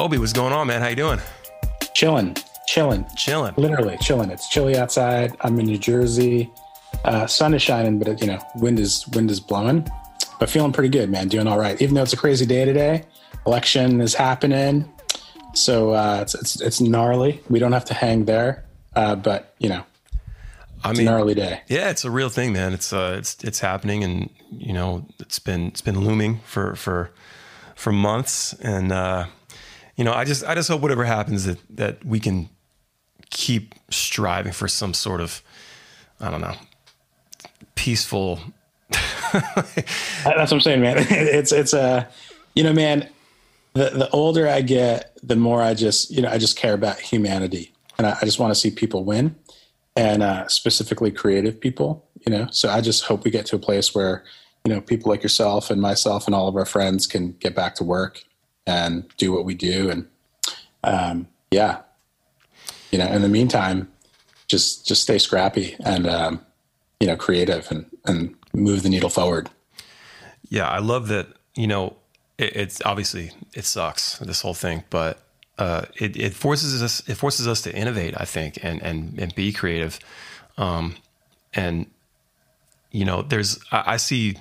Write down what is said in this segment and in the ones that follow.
Toby, what's going on, man? How you doing? Chilling. Literally chilling. It's chilly outside. I'm in New Jersey. Sun is shining, but it, wind is blowing. But feeling pretty good, man. Doing all right. Even though it's a crazy day today, election is happening, so it's gnarly. We don't have to hang there, but it's an gnarly day. Yeah, it's a real thing, man. It's happening, and it's been looming for months, and I just hope whatever happens that we can keep striving for some sort of, I don't know, peaceful. That's what I'm saying, man. It's the older I get, the more I just care about humanity, and I just want to see people win, and specifically creative people, so I just hope we get to a place where, people like yourself and myself and all of our friends can get back to work and do what we do. And, in the meantime, just stay scrappy and, creative and move the needle forward. Yeah. I love that. It's obviously, it sucks, this whole thing, but, it forces us to innovate, I think, and be creative. I see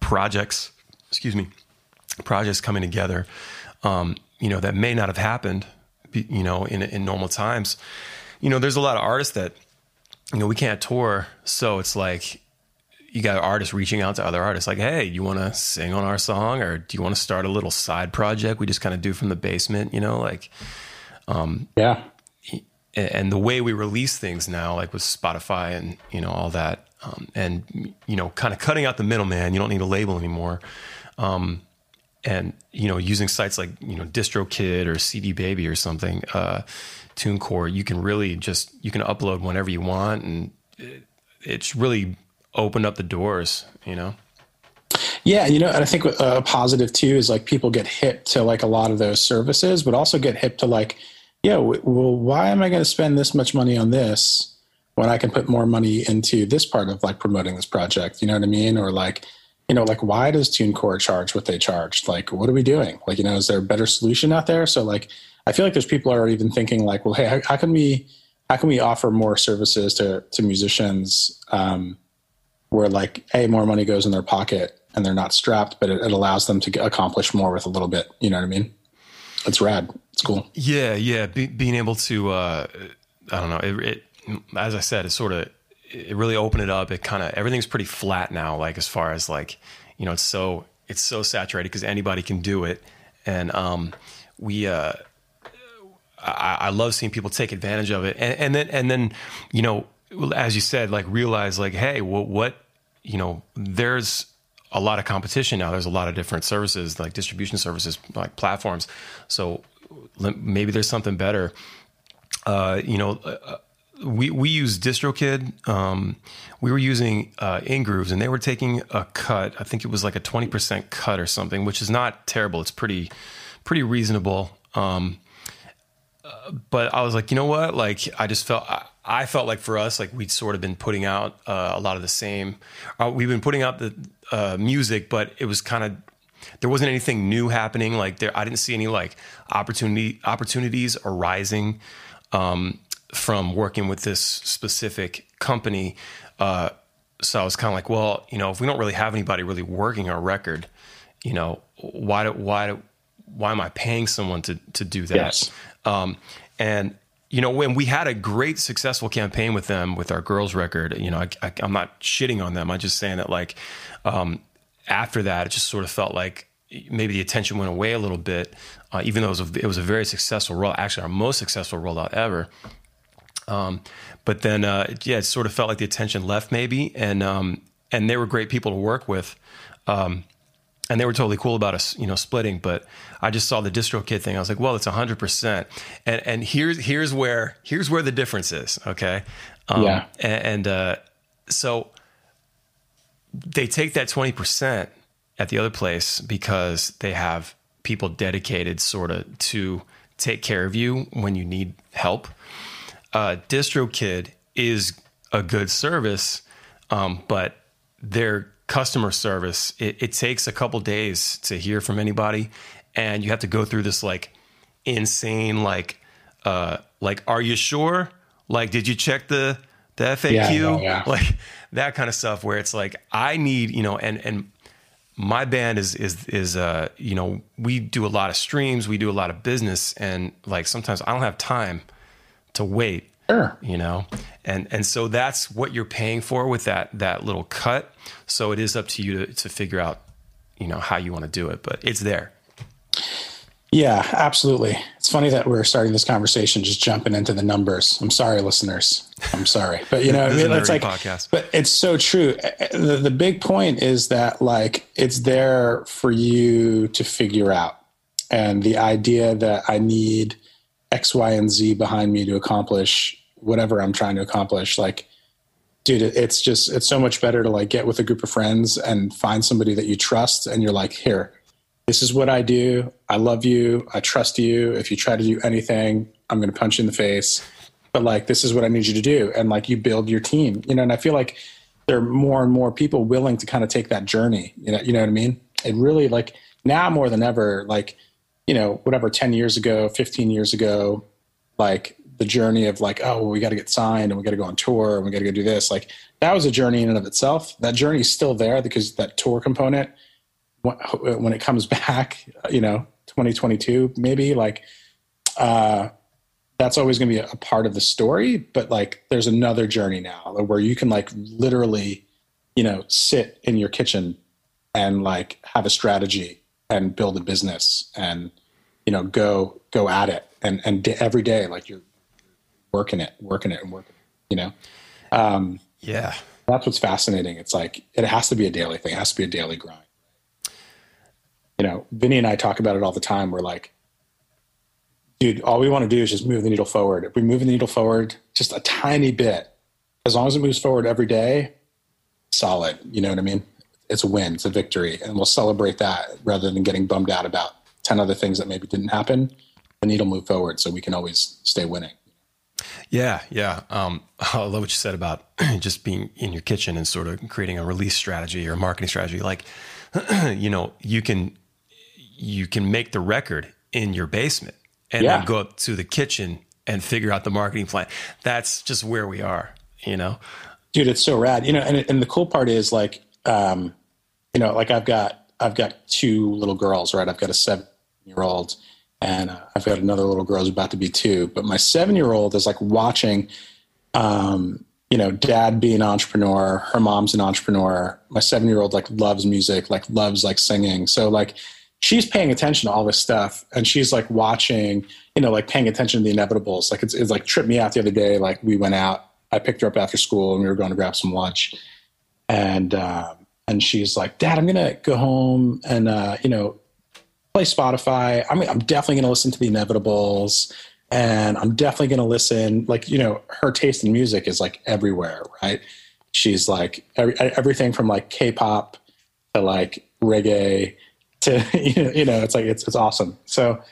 projects coming together, that may not have happened, in normal times. There's a lot of artists that, we can't tour. So it's like, you got artists reaching out to other artists like, hey, you want to sing on our song? Or do you want to start a little side project we just kind of do from the basement, yeah. And the way we release things now, like with Spotify and, all that, kind of cutting out the middleman. You don't need a label anymore. Using sites like, DistroKid or CD Baby or something, TuneCore, you can really you can upload whenever you want. And it's really opened up the doors, Yeah. And I think a positive too is like people get hip to like a lot of those services, but also get hip to like, yeah, well, why am I going to spend this much money on this when I can put more money into this part of like promoting this project? You know what I mean? Or like, why does TuneCore charge what they charge? Like, what are we doing? Like, is there a better solution out there? So like, I feel like there's people are even thinking like, well, hey, how can we offer more services to musicians, where like, hey, more money goes in their pocket and they're not strapped, but it allows them to accomplish more with a little bit. You know what I mean? It's rad. It's cool. Yeah. Yeah. Being able to, as I said, it really opened it up. It kind of, everything's pretty flat now. Like as far as like, it's so saturated because anybody can do it. And, I love seeing people take advantage of it. And then, as you said, like realize like, hey, there's a lot of competition now. There's a lot of different services, like distribution services, like platforms. So maybe there's something better. We use DistroKid. We were using InGrooves, and they were taking a cut. I think it was like a 20% cut or something, which is not terrible. It's pretty reasonable. But I was like, you know what? Like I just felt. I felt like for us, like we'd sort of been putting out a lot of the same. We've been putting out the music, but it was kind of, there wasn't anything new happening. Like I didn't see any like opportunities arising from working with this specific company. So I was kind of like, well, if we don't really have anybody really working our record, why am I paying someone to do that? Yes. When we had a great successful campaign with them, with our girls record, I'm not shitting on them. I'm just saying that like, after that, it just sort of felt like maybe the attention went away a little bit, even though it was a very successful rollout, actually our most successful rollout ever. But then, it sort of felt like the attention left maybe. And they were great people to work with. And they were totally cool about us, splitting, but I just saw the DistroKid thing. I was like, well, it's 100%. And here's where the difference is. Okay. Yeah. So they take that 20% at the other place because they have people dedicated sort of to take care of you when you need help. DistroKid is a good service. But they're, customer service, it takes a couple days to hear from anybody, and you have to go through this like insane, like, are you sure? Like, did you check the FAQ? Yeah. Like that kind of stuff where it's like, I need, you know, and my band is you know, we do a lot of streams, we do a lot of business, and like, sometimes I don't have time to wait, sure, you know? And so that's what you're paying for with that little cut. So it is up to you to figure out, you know, how you want to do it, but it's there. Yeah, absolutely. It's funny that we're starting this conversation just jumping into the numbers. I'm sorry, listeners. I'm sorry. But, you know, I mean, it's like, podcast. But it's so true. The big point is that, like, it's there for you to figure out. And the idea that I need X, Y, and Z behind me to accomplish whatever I'm trying to accomplish, like, dude, it's so much better to, like, get with a group of friends and find somebody that you trust. And you're like, here, this is what I do. I love you. I trust you. If you try to do anything, I'm going to punch you in the face. But, like, this is what I need you to do. And, like, you build your team, you know, and I feel like there are more and more people willing to kind of take that journey. You know what I mean? It really, like, now more than ever, like, you know, whatever, 10 years ago, 15 years ago, like the journey of like, oh, well, we got to get signed and we got to go on tour and we got to go do this. Like that was a journey in and of itself. That journey is still there because that tour component, when it comes back, you know, 2022, maybe like, that's always going to be a part of the story, but like, there's another journey now where you can like literally, you know, sit in your kitchen and like have a strategy and build a business and, you know, go at it. And every day, like you're working it, you know? Yeah. That's what's fascinating. It's like, it has to be a daily thing. It has to be a daily grind. You know, Vinny and I talk about it all the time. We're like, dude, all we want to do is just move the needle forward. If we move the needle forward just a tiny bit, as long as it moves forward every day, solid. You know what I mean? It's a win. It's a victory. And we'll celebrate that rather than getting bummed out about 10 other things that maybe didn't happen. The needle moved forward. So we can always stay winning. Yeah. Yeah. I love what you said about just being in your kitchen and sort of creating a release strategy or a marketing strategy. Like, you know, you can make the record in your basement and then go up to the kitchen and figure out the marketing plan. That's just where we are, you know, dude, it's so rad, you know? And the cool part is like, you know, like I've got two little girls, right? I've got a 7-year-old and I've got another little girl who's about to be 2, but my 7-year-old is like watching, you know, dad be an entrepreneur, her mom's an entrepreneur. My 7-year-old like loves music, like loves like singing. So like she's paying attention to all this stuff and she's like watching, you know, like paying attention to the Inevitables. Like it's like tripped me out the other day. Like we went out, I picked her up after school and we were going to grab some lunch. And she's like, Dad, I'm going to go home and, you know, play Spotify. I'm definitely going to listen to the Inevitables and I'm definitely going to listen. Like, you know, her taste in music is like everywhere, right? She's like everything from like K-pop to like reggae to, you know, it's like, it's awesome. So,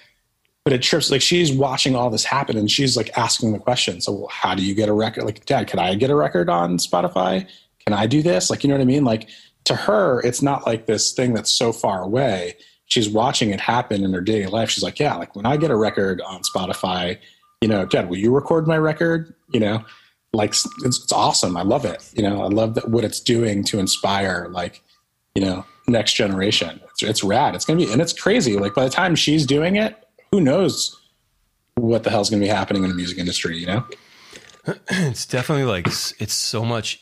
but it trips, like she's watching all this happen and she's like asking the question. So well, how do you get a record? Like, Dad, can I get a record on Spotify? Can I do this? Like, you know what I mean? Like to her, it's not like this thing that's so far away. She's watching it happen in her daily life. She's like, yeah, like when I get a record on Spotify, you know, Dad, will you record my record? You know, like it's awesome. I love it. You know, I love that what it's doing to inspire like, you know, next generation. It's rad. It's going to be, and it's crazy. Like by the time she's doing it, who knows what the hell's going to be happening in the music industry, you know? It's definitely like, it's so much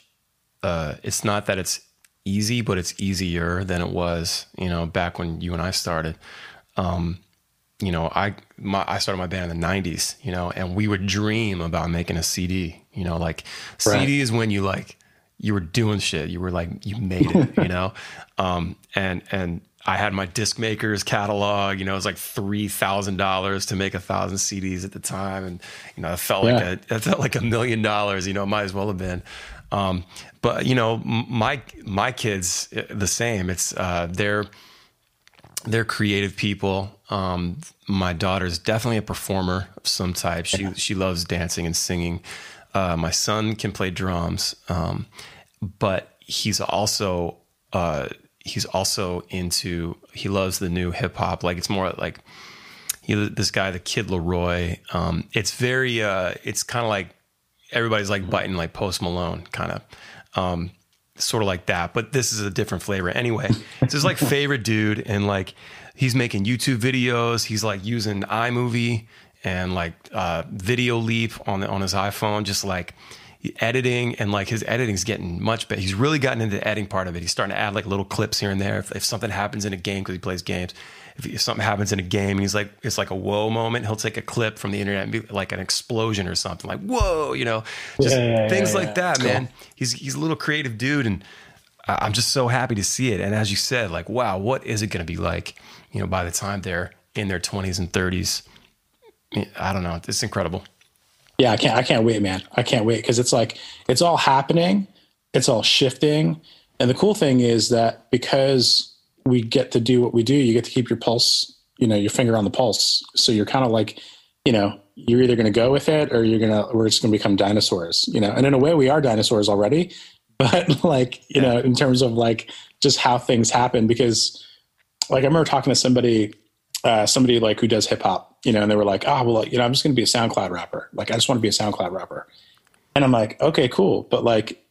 it's not that it's easy, but it's easier than it was, you know, back when you and I started. You know, I started my band in the 90s, you know, and we would dream about making a CD, you know, like right. CD is when you like, you were doing shit, you were like, you made it, you know? And I had my Disc Makers catalog, you know, it was like $3,000 to make 1,000 CDs at the time. And, you know, it felt like $1 million, you know, it might as well have been. But you know, my kids, the same, it's, they're creative people. My daughter's definitely a performer of some type. She loves dancing and singing. My son can play drums. But he's also he loves the new hip hop. Like it's more like, this guy, the Kid Leroy. It's very, it's kind of like everybody's like biting like Post Malone kind of, sort of like that, but this is a different flavor. Anyway, it's his like favorite dude. And like, he's making YouTube videos. He's like using iMovie and like, Video Leap on his iPhone, just like editing, and like his editing's getting much better. He's really gotten into the editing part of it. He's starting to add like little clips here and there. If something happens in a game, cause he plays games, if something happens in a game and he's like, it's like a whoa moment, he'll take a clip from the internet and be like an explosion or something like, whoa, you know, just things like that, man. Cool. He's a little creative dude, and I'm just so happy to see it. And as you said, like, wow, what is it going to be like, you know, by the time they're in their 20s and 30s? I don't know. It's incredible. Yeah. I can't wait, man. I can't wait. Cause it's like, it's all happening. It's all shifting. And the cool thing is that because we get to do what we do, you get to keep your pulse, you know, your finger on the pulse. So you're kind of like, you know, you're either going to go with it or we're just going to become dinosaurs, you know? And in a way we are dinosaurs already, but like, you know, in terms of like just how things happen, because like, I remember talking to somebody like who does hip hop, you know, and they were like, well, I'm just going to be a SoundCloud rapper. Like, I just want to be a SoundCloud rapper. And I'm like, okay, cool. But like,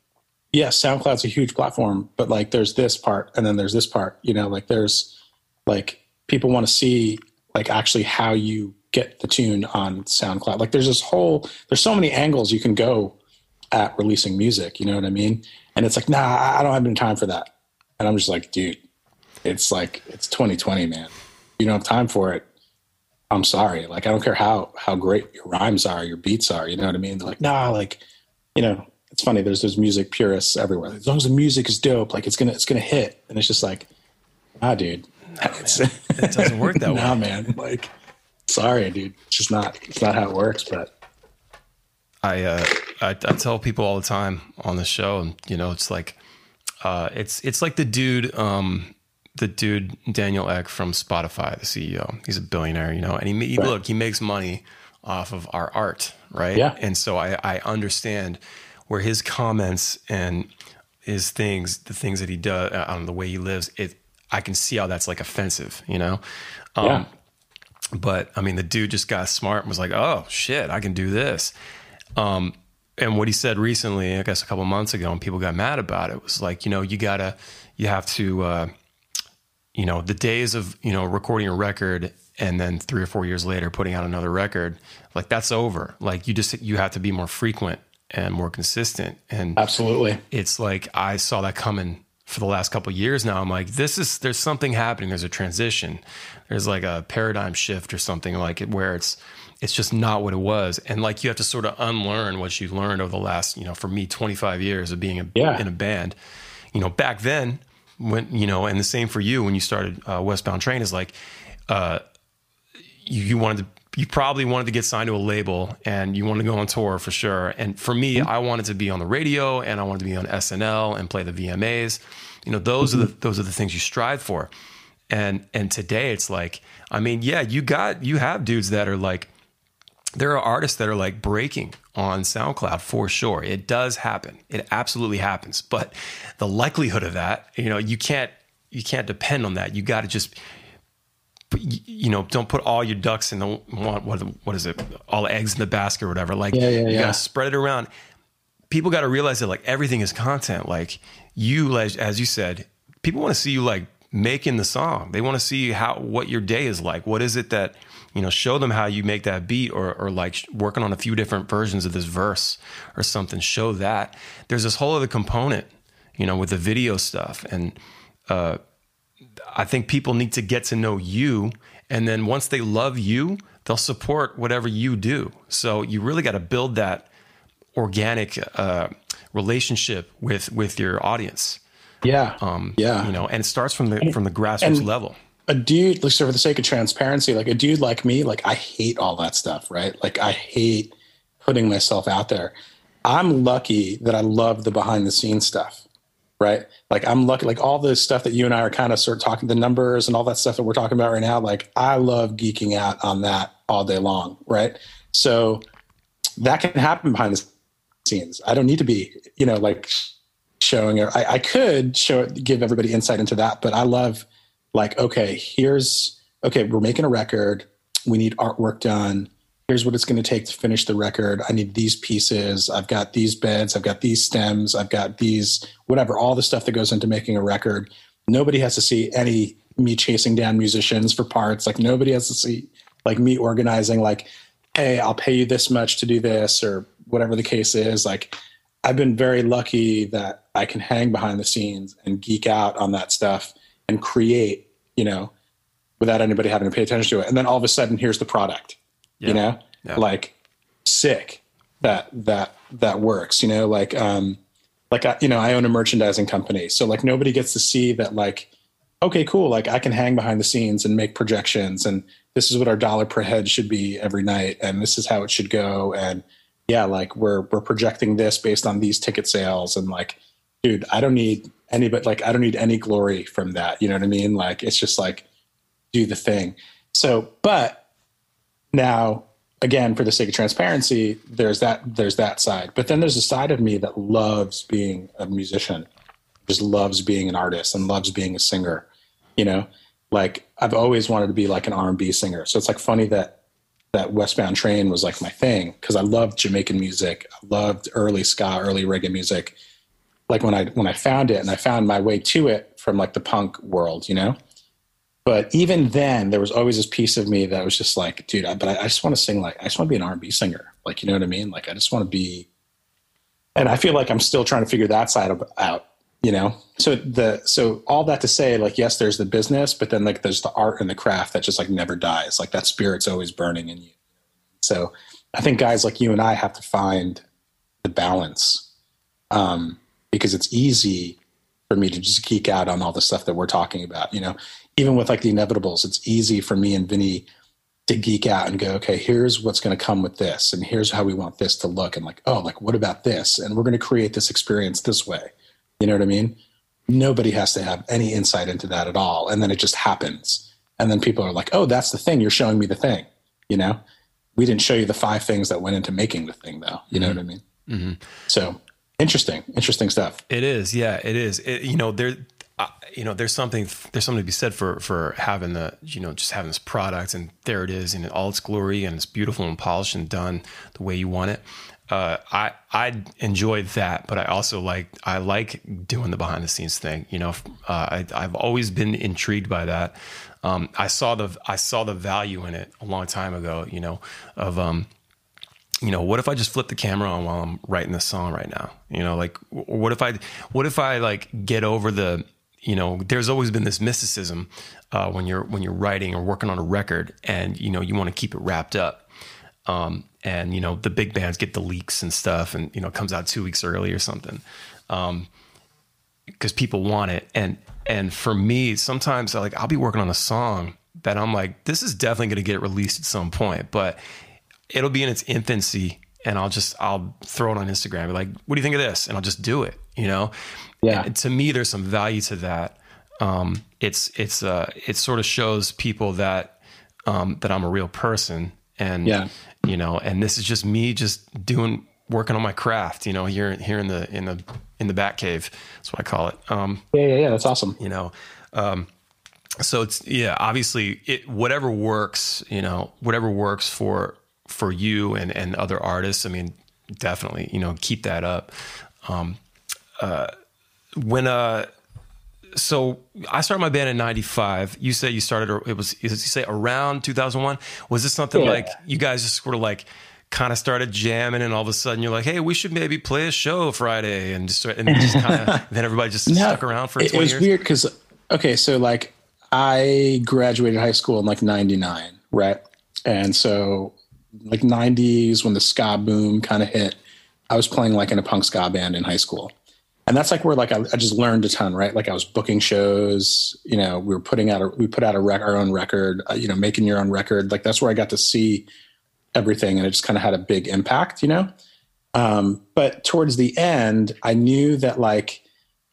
yes, SoundCloud's a huge platform, but like there's this part and then there's this part, you know, like there's like people want to see like actually how you get the tune on SoundCloud. Like there's so many angles you can go at releasing music, you know what I mean? And it's like, nah, I don't have any time for that. And I'm just like, dude, it's like, it's 2020, man. You don't have time for it. I'm sorry. Like, I don't care how great your rhymes are, your beats are, you know what I mean? They're like, nah, like, you know, it's funny. There's music purists everywhere. As long as the music is dope, like it's going to hit. And it's just like, ah, dude, it doesn't work that way. Nah, man. Like, sorry, dude. It's just not, how it works. But I tell people all the time on the show, and you know, it's like, it's like the dude Daniel Ek from Spotify, the CEO. He's a billionaire, you know, and he makes money off of our art, right? Yeah. And so I understand where his comments and his things, the things that he does, the way he lives, I can see how that's like offensive, you know? Yeah. But I mean, the dude just got smart and was like, oh shit, I can do this. And what he said recently, I guess a couple months ago, and people got mad about it, was like, you know, you have to, the days of, you know, recording a record and then 3 or 4 years later putting out another record, like that's over. Like you have to be more frequent and more consistent. And absolutely. It's like, I saw that coming for the last couple of years now. I'm like, there's something happening. There's a transition. There's like a paradigm shift or something like it, where it's just not what it was. And like, you have to sort of unlearn what you learned over the last, you know, for me, 25 years of being in a band, you know, back then. When, you know, and the same for you when you started Westbound Train, is like you probably wanted to get signed to a label and you wanted to go on tour for sure. And for me, I wanted to be on the radio and I wanted to be on SNL and play the VMAs. You know, those are the things you strive for. And today it's like, I mean, yeah, you have dudes that are like, there are artists that are like breaking on SoundCloud for sure. It does happen. It absolutely happens. But the likelihood of that, you know, you can't depend on that. You got to just, you know, don't put all your ducks in the, what is it? All eggs in the basket or whatever. Like you got to spread it around. People got to realize that like everything is content. Like as you said, people want to see you like making the song. They want to see what your day is like. What is it that, you know, show them how you make that beat or like working on a few different versions of this verse or something. Show that. There's this whole other component, you know, with the video stuff. And I think people need to get to know you. And then once they love you, they'll support whatever you do. So you really got to build that organic relationship with your audience. Yeah. You know, and it starts from the grassroots level. A dude, like, so for the sake of transparency, like a dude like me, like I hate all that stuff, right? Like I hate putting myself out there. I'm lucky that I love the behind the scenes stuff, right? Like I'm lucky, like all this stuff that you and I are kind of sort of talking, the numbers and all that stuff that we're talking about right now, like I love geeking out on that all day long, right? So that can happen behind the scenes. I don't need to be, you know, like showing it. I could show it, give everybody insight into that, but I love... Like, okay, we're making a record. we need artwork done. Here's what it's going to take to finish the record. I need these pieces. I've got these beds. I've got these stems. I've got these, whatever, all the stuff that goes into making a record. Nobody has to see any me chasing down musicians for parts. Like, nobody has to see like me organizing, like, hey, I'll pay you this much to do this or whatever the case is. Like, I've been very lucky that I can hang behind the scenes and geek out on that stuff and create, you know, without anybody having to pay attention to it. And then all of a sudden, here's the product. Yeah. You know, yeah. Like, sick that works, you know, like, I, you know, I own a merchandising company. So like, nobody gets to see that, like, okay, cool. Like, I can hang behind the scenes and make projections, and this is what our dollar per head should be every night, and this is how it should go. And yeah, like, we're projecting this based on these ticket sales. And like, dude, I don't need anybody, like, I don't need any glory from that. You know what I mean? Like, it's just like, do the thing. So, but now, again, for the sake of transparency, there's that side. But then there's a side of me that loves being a musician, just loves being an artist and loves being a singer, you know? Like, I've always wanted to be like an R&B singer. So it's like funny that Westbound Train was like my thing, because I loved Jamaican music. I loved early ska, early reggae music. Like, when I found it and I found my way to it from like the punk world, you know? But even then, there was always this piece of me that was just like, dude, I just want to sing, like, I just want to be an R&B singer. Like, you know what I mean? Like, I just want to be, and I feel like I'm still trying to figure that side out, you know? So all that to say, like, yes, there's the business, but then like, there's the art and the craft that just like never dies. Like, that spirit's always burning in you. So I think guys like you and I have to find the balance, because it's easy for me to just geek out on all the stuff that we're talking about, you know? Even with like the Inevitables, it's easy for me and Vinny to geek out and go, okay, here's what's going to come with this, and here's how we want this to look. And like, oh, like, what about this? And we're going to create this experience this way. You know what I mean? Nobody has to have any insight into that at all. And then it just happens. And then people are like, oh, that's the thing. You're showing me the thing. You know, we didn't show you the 5 things that went into making the thing though. You know what I mean? Mm-hmm. So interesting stuff. It is. Yeah, it is. There's something to be said for having the, you know, just having this product, and there it is in all its glory, and it's beautiful and polished and done the way you want it. I enjoyed that, but I also like doing the behind the scenes thing. You know, I've always been intrigued by that. I saw the value in it a long time ago, you know, of, you know, what if I just flip the camera on while I'm writing this song right now? You know, like, what if I like get over the, you know, there's always been this mysticism when you're writing or working on a record, and, you know, you want to keep it wrapped up. And, you know, the big bands get the leaks and stuff, and, you know, it comes out 2 weeks early or something, because people want it. And for me, sometimes I'll be working on a song that I'm like, this is definitely going to get released at some point, but it'll be in its infancy, and I'll throw it on Instagram. Be like, what do you think of this? And I'll just do it, you know? Yeah. And to me, there's some value to that. It sort of shows people that, that I'm a real person, and, yeah, you know, and this is just me just working on my craft, you know, here in the back cave. That's what I call it. Yeah. That's awesome. You know, so it's, yeah, obviously whatever works, you know, whatever works for you and other artists. I mean, definitely, you know, keep that up. So I started my band in 95, you said you started, you say around 2001. Was this something like you guys just sort of like kind of started jamming, and all of a sudden you're like, hey, we should maybe play a show Friday, and just kind of, then everybody just stuck around for 20 years? It was weird. So like, I graduated high school in like 99. Right. And so like 90s, when the ska boom kind of hit, I was playing like in a punk ska band in high school. And that's like where like I just learned a ton, right? Like I was booking shows, you know, we were our own record, you know, making your own record. Like that's where I got to see everything, and it just kind of had a big impact, you know? But towards the end, I knew that like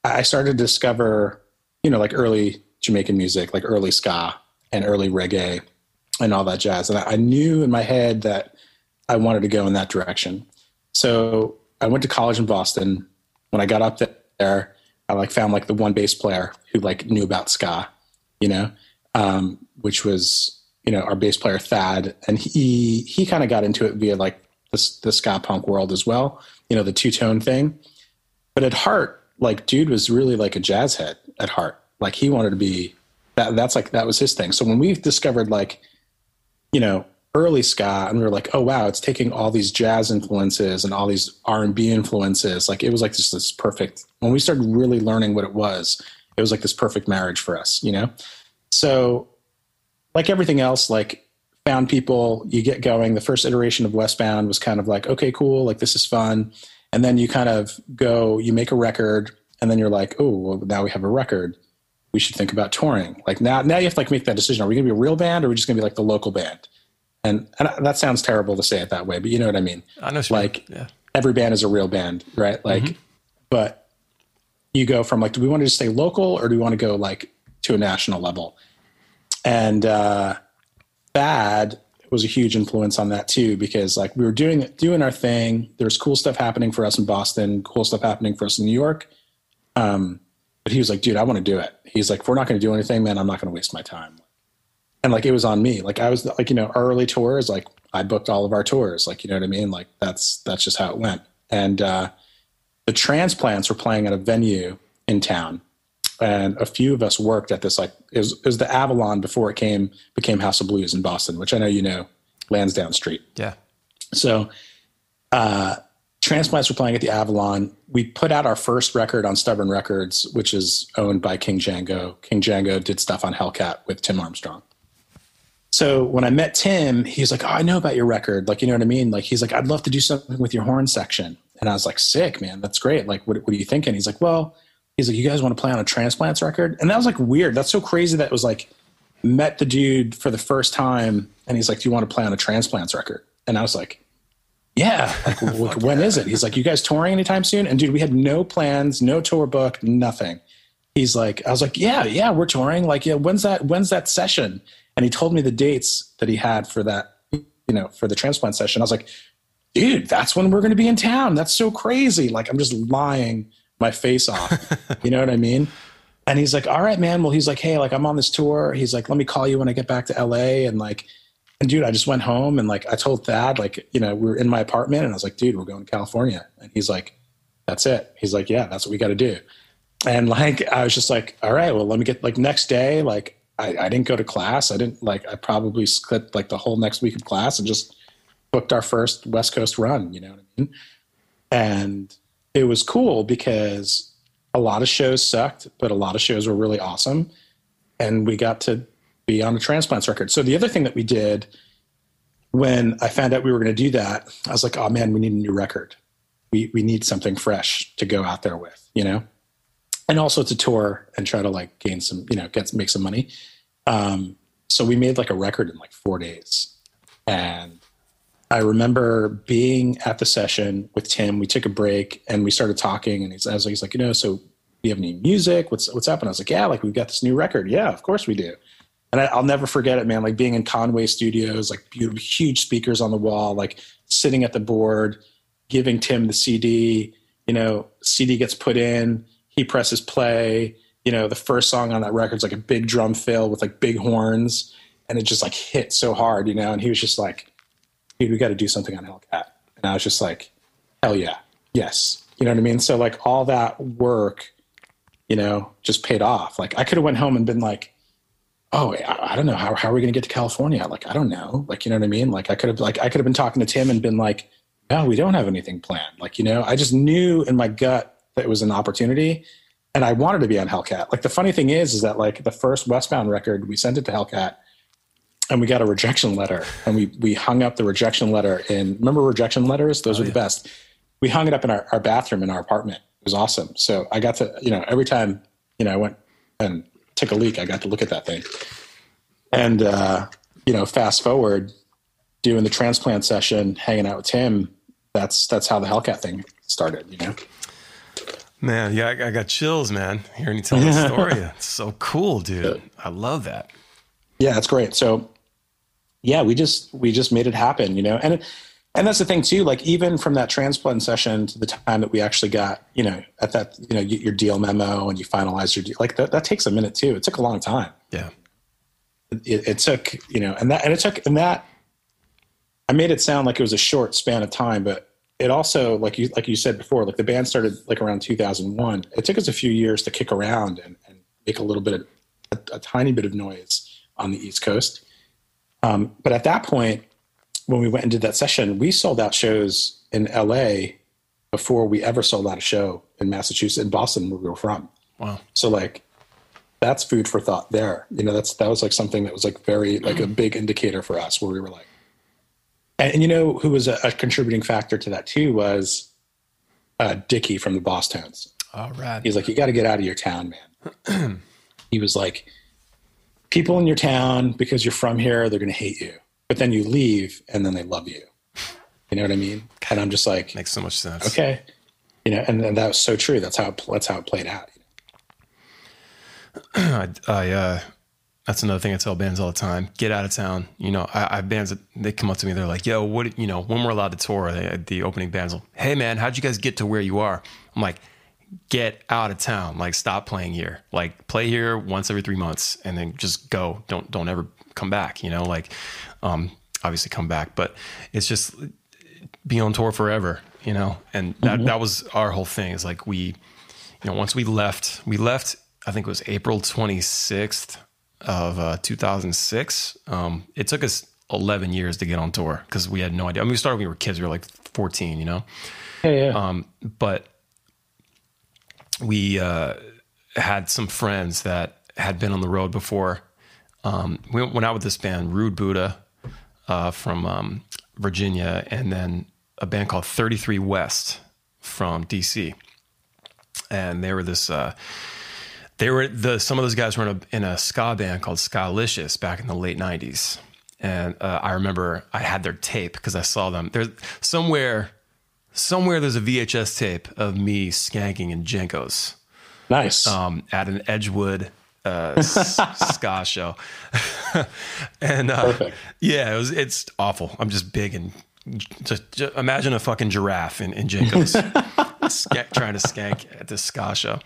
I started to discover, you know, like early Jamaican music, like early ska and early reggae and all that jazz. And I knew in my head that I wanted to go in that direction. So I went to college in Boston. When I got up there, I like found like the one bass player who like knew about ska, you know, which was you know, our bass player Thad, and he kind of got into it via like the ska punk world as well, you know, the two-tone thing. But at heart, like, dude was really like a jazz head at heart. Like, he wanted to be that was his thing. So when we discovered, like, you know, early ska, and we were like, oh wow, it's taking all these jazz influences and all these R&B influences. Like, it was like just this perfect, when we started really learning what it was like this perfect marriage for us, you know? So like everything else, like, found people, you get going. The first iteration of Westbound was kind of like, okay, cool, like, this is fun. And then you kind of go, you make a record, and then you're like, oh, well, now we have a record. We should think about touring. Like, now you have to like make that decision. Are we going to be a real band, or are we just going to be like the local band? And that sounds terrible to say it that way, but you know what I mean? I know. Like, yeah. Every band is a real band, right? Like, mm-hmm. But you go from like, do we want to just stay local, or do we want to go like to a national level? And Thad was a huge influence on that too, because like we were doing our thing. There's cool stuff happening for us in Boston, cool stuff happening for us in New York. But he was like, dude, I want to do it. He's like, if we're not going to do anything, man, I'm not going to waste my time. And like, it was on me. Like, I was like, you know, early tours, like, I booked all of our tours. Like, you know what I mean? Like, that's just how it went. And the Transplants were playing at a venue in town, and a few of us worked at this, like, it was the Avalon before it became House of Blues in Boston, which I know you know, Lansdowne Street. Yeah. So Transplants were playing at the Avalon. We put out our first record on Stubborn Records, which is owned by King Django. King Django did stuff on Hellcat with Tim Armstrong. So when I met Tim, he's like, oh, I know about your record. Like, you know what I mean? Like, he's like, I'd love to do something with your horn section. And I was like, sick, man. That's great. Like, what are you thinking? He's like, well, you guys want to play on a Transplants record? And that was like weird. That's so crazy. That it was like, met the dude for the first time, and he's like, do you want to play on a Transplants record? And I was like, yeah. Like, when is it? He's like, you guys touring anytime soon? And dude, we had no plans, no tour book, nothing. He's like, I was like, yeah, we're touring. Like, yeah, when's that session? And he told me the dates that he had for that, you know, for the Transplant session. I was like, dude, that's when we're going to be in town. That's so crazy. Like, I'm just lying my face off. You know what I mean? And he's like, all right, man. Well, he's like, hey, like, I'm on this tour. He's like, let me call you when I get back to LA. And like, and dude, I just went home, and like, I told Thad, like, you know, we were in my apartment, and I was like, dude, we're going to California. And he's like, that's it. He's like, yeah, that's what we got to do. And like, I was just like, all right, well, let me get, like, next day, like, I didn't go to class. I probably skipped like the whole next week of class and just booked our first West Coast run, you know what I mean? And it was cool because a lot of shows sucked, but a lot of shows were really awesome. And we got to be on a Transplants record. So the other thing that we did when I found out we were going to do that, I was like, oh man, we need a new record. We need something fresh to go out there with, you know? And also to tour and try to like gain some, you know, make some money. So we made like a record in like 4 days. And I remember being at the session with Tim. We took a break and we started talking. And he's like, you know, so do you have any music? What's up? And I was like, yeah, like, we've got this new record. Yeah, of course we do. And I'll never forget it, man. Like, being in Conway Studios, like, beautiful, huge speakers on the wall, like, sitting at the board, giving Tim the CD. You know, CD gets put in. He presses play, you know, the first song on that record's like a big drum fill with like big horns, and it just like hit so hard, you know? And he was just like, dude, we got to do something on Hellcat. And I was just like, hell yeah. Yes. You know what I mean? So like, all that work, you know, just paid off. Like, I could have went home and been like, oh, I don't know. How are we going to get to California? Like, I don't know. Like, you know what I mean? Like, I could have been talking to Tim and been like, no, we don't have anything planned. Like, you know, I just knew in my gut that it was an opportunity, and I wanted to be on Hellcat. Like, the funny thing is that like the first Westbound record, we sent it to Hellcat and we got a rejection letter, and we hung up the rejection letter in, remember rejection letters? Those were the best. We hung it up in our bathroom in our apartment. It was awesome. So I got to, you know, every time, you know, I went and took a leak, I got to look at that thing. And, you know, fast forward, doing the Transplant session, hanging out with Tim, that's how the Hellcat thing started, you know? Man, yeah, I got chills, man, hearing you tell this story. It's so cool, dude. I love that. Yeah, it's great. So, yeah, we just made it happen, you know. And that's the thing too. Like, even from that Transplant session to the time that we actually got, you know, at that, you know, your deal memo and you finalize your deal, like that takes a minute too. It took a long time. Yeah, it took, you know, and I made it sound like it was a short span of time, but it also, like you said before, like the band started like around 2001. It took us a few years to kick around and make a little bit of a tiny bit of noise on the East Coast. But at that point, when we went and did that session, we sold out shows in LA before we ever sold out a show in Massachusetts, in Boston, where we were from. Wow. So like, that's food for thought there. You know, that was like something that was like very, like a big indicator for us where we were like, and you know, who was a contributing factor to that too was Dickie from the Bosstones. All right. He's like, you got to get out of your town, man. He was like, people in your town, because you're from here, they're going to hate you. But then you leave and then they love you. You know what I mean? And I'm just like, makes so much sense. Okay. You know, and that was so true. That's how it played out. That's another thing I tell bands all the time, get out of town. You know, I have bands that they come up to me, they're like, yo, what, you know, when we're allowed to tour, the opening bands will, hey man, how'd you guys get to where you are? I'm like, get out of town. Like, stop playing here, like play here once every 3 months and then just go. Don't ever come back, you know, like, obviously come back, but it's just be on tour forever, you know? And that was our whole thing, is like, we, you know, once we left, I think it was April 26th of 2006. It took us 11 years to get on tour because we had no idea. I mean, we started when we were kids. We were like 14, you know? Yeah. But we had some friends that had been on the road before. We went out with this band, Rude Buddha from Virginia, and then a band called 33 West from DC. And they were this... some of those guys were in a ska band called Skylicious back in the late 90s. And I remember I had their tape because I saw them. There's somewhere there's a VHS tape of me skanking in Jenkos. Nice. At an Edgewood ska show. And perfect. Yeah, it's awful. I'm just big and just imagine a fucking giraffe in Jenkos trying to skank at this ska show.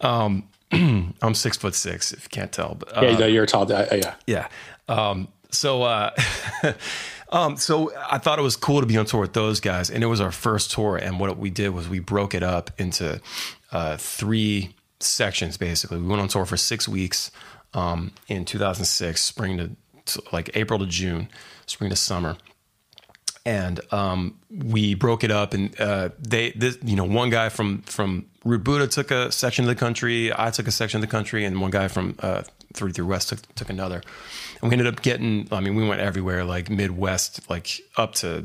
I'm 6'6", if you can't tell. But, yeah, no, you're a tall guy. Yeah. So I thought it was cool to be on tour with those guys, and it was our first tour. And what we did was we broke it up into three sections, basically. We went on tour for 6 weeks in 2006, spring to like April to June, spring to summer. And we broke it up, and one guy from Rude Buddha took a section of the country, I took a section of the country, and one guy from 33 West took another. And we ended up we went everywhere, like Midwest, like up to,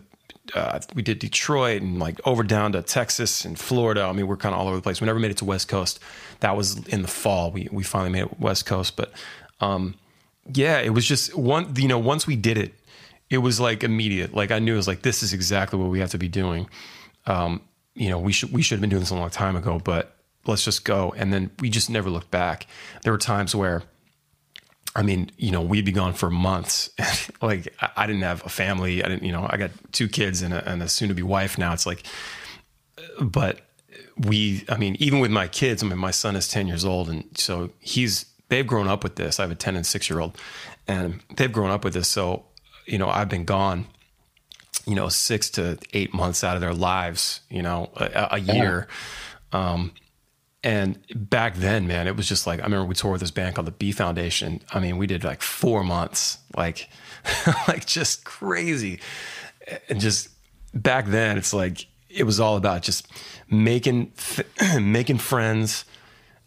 we did Detroit and like over down to Texas and Florida. I mean, we're kind of all over the place. We never made it to West Coast. That was in the fall. We finally made it West Coast. But yeah, it was just one, you know, once we did it, it was like immediate. Like I knew it was like, this is exactly what we have to be doing. You know, we should have been doing this a long time ago, but let's just go. And then we just never looked back. There were times where, I mean, you know, we'd be gone for months. Like I didn't have a family. I didn't, you know, I got 2 kids and a soon to be wife now. It's like, but even with my kids, I mean, my son is 10 years old. And so they've grown up with this. I have a 10 and 6-year-old and they've grown up with this. So, you know, I've been gone, you know, 6 to 8 months out of their lives, you know, a year. And back then, man, it was just like, I remember we toured with this band called the B Foundation. I mean, we did like 4 months, like, like just crazy. And just back then it's like, it was all about just making friends,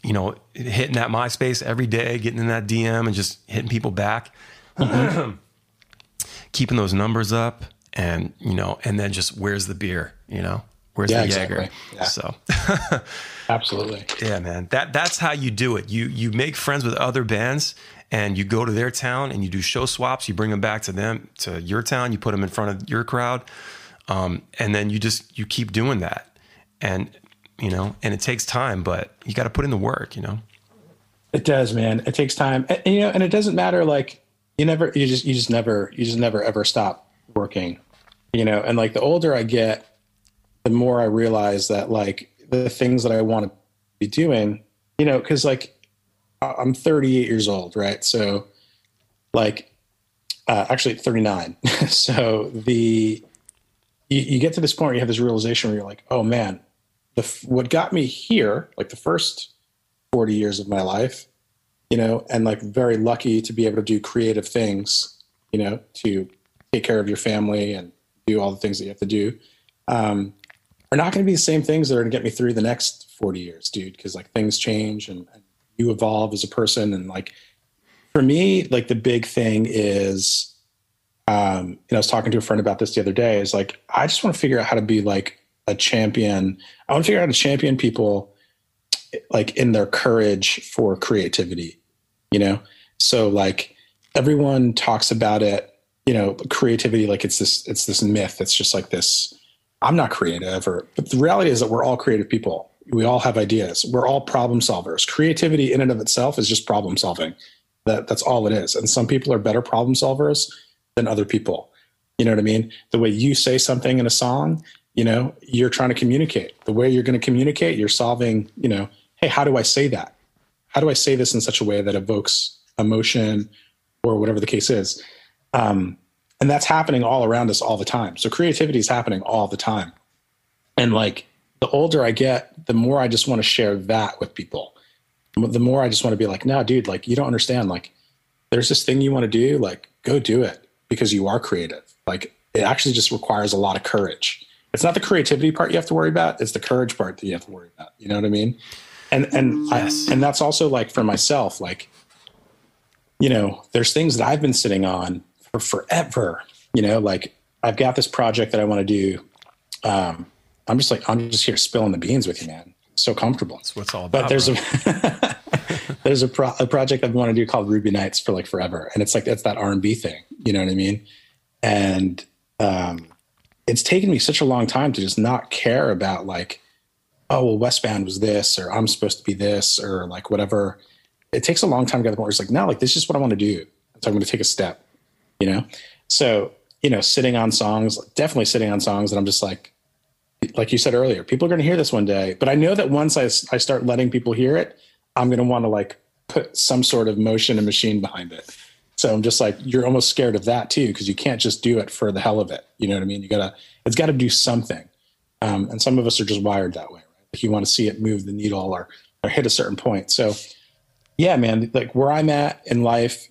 you know, hitting that MySpace every day, getting in that DM and just hitting people back. Keeping those numbers up and, you know, and then just where's the beer, you know, where's the Jaeger? Exactly. Yeah. So absolutely. Yeah, man, that's how you do it. You make friends with other bands and you go to their town and you do show swaps. You bring them back to your town, you put them in front of your crowd. And then you keep doing that and, you know, and it takes time, but you got to put in the work, you know? It does, man. It takes time and you know, and it doesn't matter. Like, You just never ever stop working, you know? And like the older I get, the more I realize that like the things that I want to be doing, you know, cause like I'm 38 years old. Right. So like actually at 39. So you get to this point where you have this realization where you're like, oh man, what got me here, like the first 40 years of my life, you know, and like very lucky to be able to do creative things, you know, to take care of your family and do all the things that you have to do, are not going to be the same things that are going to get me through the next 40 years, dude. Cause like things change and you evolve as a person. And like, for me, like the big thing is, and I was talking to a friend about this the other day, is like, I just want to figure out how to be like a champion. I want to figure out how to champion people like in their courage for creativity, you know? So like everyone talks about it, you know, creativity, like it's this myth. It's just like this, I'm not creative, but the reality is that we're all creative people. We all have ideas. We're all problem solvers. Creativity in and of itself is just problem solving. That's all it is. And some people are better problem solvers than other people. You know what I mean? The way you say something in a song, you know, you're trying to communicate. The way you're going to communicate, you're solving, you know, hey, how do I say that? How do I say this in such a way that evokes emotion or whatever the case is? And that's happening all around us all the time. So creativity is happening all the time. And like the older I get, the more I just want to share that with people. The more I just want to be like, no, dude, like you don't understand. Like there's this thing you want to do, like go do it because you are creative. Like it actually just requires a lot of courage. It's not the creativity part you have to worry about. It's the courage part that you have to worry about. You know what I mean? And yes. And that's also like for myself, like, you know, there's things that I've been sitting on for forever, you know, like I've got this project that I want to do. I'm just here spilling the beans with you, man. It's so comfortable. That's what it's all about. But there's a project I want to do called Ruby Nights for like forever. And it's like, that's that R&B thing. You know what I mean? And, it's taken me such a long time to just not care about like, oh, well, Westbound was this, or I'm supposed to be this, or like whatever. It takes a long time to get to the point where it's like, no, like this is what I want to do. So I'm going to take a step. You know, so, you know, definitely sitting on songs that I'm just like you said earlier, people are going to hear this one day, but I know that once I start letting people hear it, I'm going to want to like put some sort of motion and machine behind it. So I'm just like, you're almost scared of that too, because you can't just do it for the hell of it. You know what I mean? It's got to do something. And some of us are just wired that way, right? Like you want to see it move the needle or hit a certain point. So yeah, man, like where I'm at in life,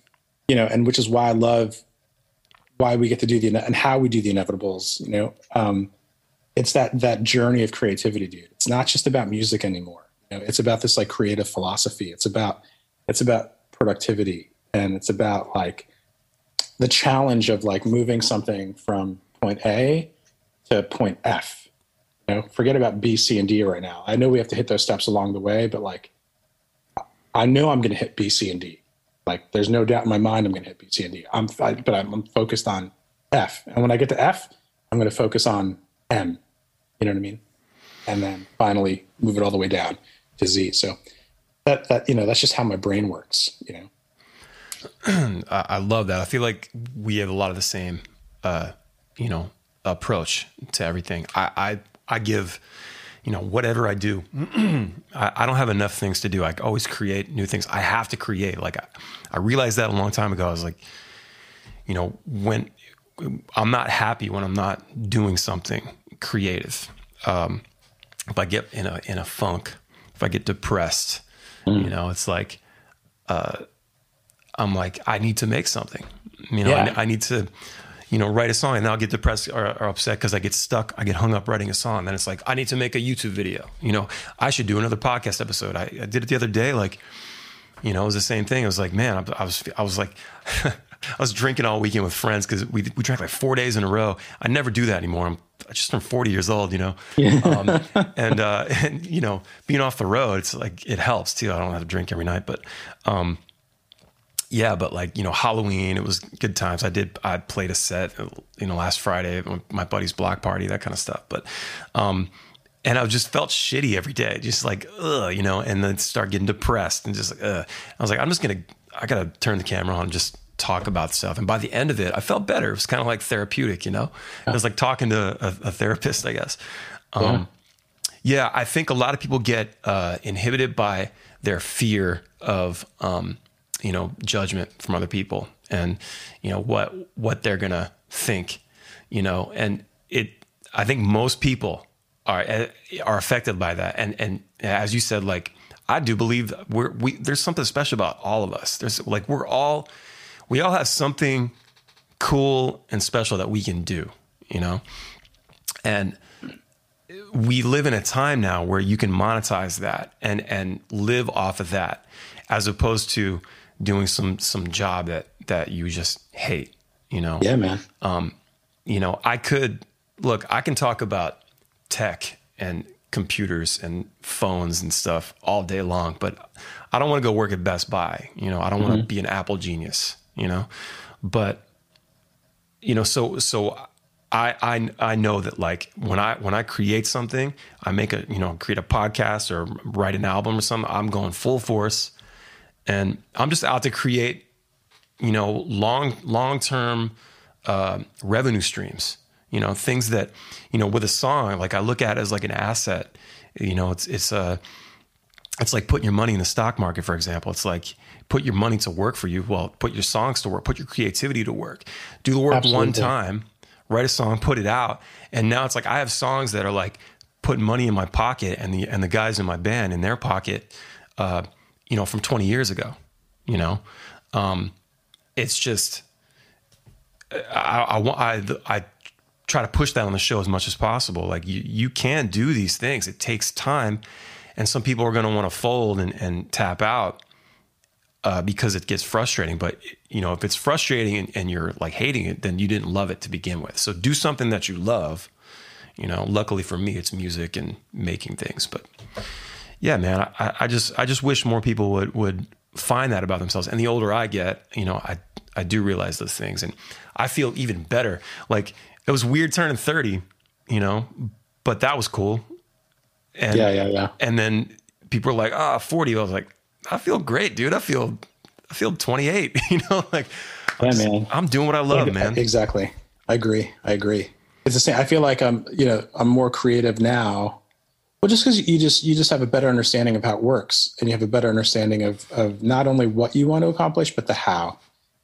you know, and which is why I love why we get to do and how we do the Inevitables, you know, it's that journey of creativity, dude. It's not just about music anymore. You know, it's about this like creative philosophy. It's about productivity, and it's about like the challenge of like moving something from point A to point F, you know, forget about B, C, and D right now. I know we have to hit those steps along the way, but like, I know I'm going to hit B, C, and D. Like there's no doubt in my mind I'm going to hit B, C, and D. I'm focused on F. And when I get to F, I'm going to focus on M. You know what I mean? And then finally move it all the way down to Z. So that you know, that's just how my brain works, you know. I love that. I feel like we have a lot of the same you know, approach to everything. I give, you know, whatever I do, I don't have enough things to do. I always create new things. I have to create. Like I realized that a long time ago. I was like, you know, when I'm not happy, when I'm not doing something creative, if I get in a funk, if I get depressed, you know, it's like, I'm like, I need to make something, you know, yeah. I need to, you know, write a song, and I'll get depressed or upset because I get stuck. I get hung up writing a song. Then it's like, I need to make a YouTube video. You know, I should do another podcast episode. I did it the other day. Like, you know, it was the same thing. It was like, man, I was like, I was drinking all weekend with friends because we drank like 4 days in a row. I never do that anymore. I just turned 40 years old, you know, and you know, being off the road, it's like, it helps too. I don't have to drink every night, but, yeah, but like, you know, Halloween, it was good times. I played a set, you know, last Friday, my buddy's block party, that kind of stuff. But, and I just felt shitty every day, just like, ugh, you know, and then start getting depressed and just, I was like, I gotta turn the camera on and just talk about stuff. And by the end of it, I felt better. It was kind of like therapeutic, you know, yeah. It was like talking to a therapist, I guess. Yeah, I think a lot of people get, inhibited by their fear of, you know, judgment from other people. and, you know, what they're going to think, you know, and it, I think most people are affected by that. And as you said, like, I do believe there's something special about all of us. There's like, we all have something cool and special that we can do, you know? And we live in a time now where you can monetize that and live off of that, as opposed to doing some job that you just hate, you know? Yeah, man. You know, I can talk about tech and computers and phones and stuff all day long, but I don't want to go work at Best Buy. You know, I don't want to be an Apple genius, you know, but, you know, so I know that, like, when I create something, I make a, you know, create a podcast or write an album or something, I'm going full force, and I'm just out to create, you know, long-term revenue streams. You know, things that, you know, with a song, like, I look at it as like an asset. You know, it's like putting your money in the stock market, for example. It's like, put your money to work for you. Well, put your songs to work, put your creativity to work, do the work. Absolutely. One time, write a song, put it out. And now it's like, I have songs that are like putting money in my pocket and the guys in my band in their pocket, you know, from 20 years ago, you know, it's just, I try to push that on the show as much as possible. Like, you can do these things. It takes time. And some people are going to want to fold and tap out because it gets frustrating. But, you know, if it's frustrating and you're like hating it, then you didn't love it to begin with. So do something that you love. You know, luckily for me, it's music and making things. But yeah, man, I just wish more people would find that about themselves. And the older I get, you know, I do realize those things, and I feel even better. Like, it was weird turning 30, you know, but that was cool. And, yeah. And then people were like, 40. I was like, I feel great, dude. I feel 28, you know, like, yeah, I'm doing what I love, man. Exactly. I agree. It's the same. I feel like I'm more creative now. Well, just because you just have a better understanding of how it works, and you have a better understanding of not only what you want to accomplish, but the how,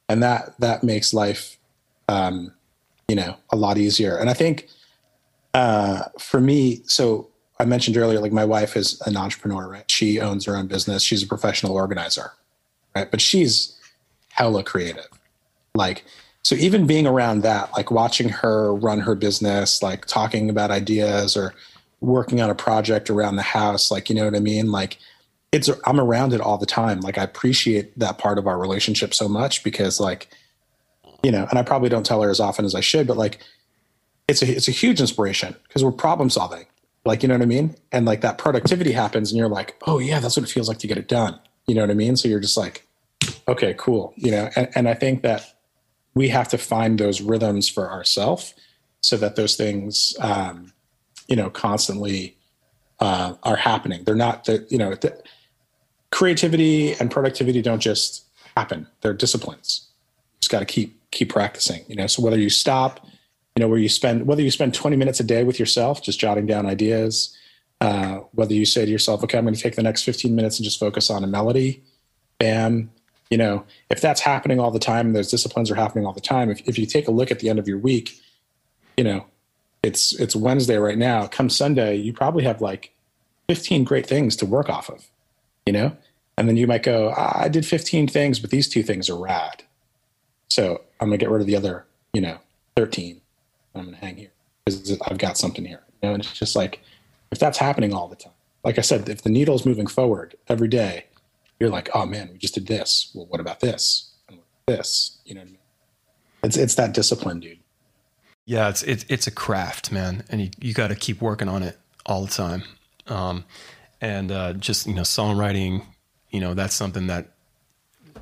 and that makes life, you know, a lot easier. And I think for me, so I mentioned earlier, like, my wife is an entrepreneur, right? She owns her own business. She's a professional organizer, right? But she's hella creative. Like, so even being around that, like, watching her run her business, like, talking about ideas or working on a project around the house, like, you know what I mean? Like, I'm around it all the time. Like, I appreciate that part of our relationship so much, because, like, you know, and I probably don't tell her as often as I should, but, like, it's a huge inspiration, because we're problem solving, like, you know what I mean? And, like, that productivity happens, and you're like, oh yeah, that's what it feels like to get it done. You know what I mean? So you're just like, okay, cool. You know? And I think that we have to find those rhythms for ourselves, so that those things, you know, constantly, are happening. They're not that, you know, creativity and productivity don't just happen. They're disciplines. You just got to keep practicing, you know. So whether you stop, you know, whether you spend 20 minutes a day with yourself, just jotting down ideas, whether you say to yourself, okay, I'm going to take the next 15 minutes and just focus on a melody, bam, you know, if that's happening all the time, those disciplines are happening all the time. If you take a look at the end of your week, you know, it's Wednesday right now, come Sunday, you probably have like 15 great things to work off of, you know? And then you might go, I did 15 things, but these two things are rad. So I'm going to get rid of the other, you know, 13. I'm going to hang here because I've got something here. You know, and it's just like, if that's happening all the time, like I said, if the needle's moving forward every day, you're like, oh man, we just did this. Well, what about this? And what about this? You know what I mean? It's that discipline, dude. Yeah. It's a craft, man. And you got to keep working on it all the time. Just, you know, songwriting, you know, that's something that,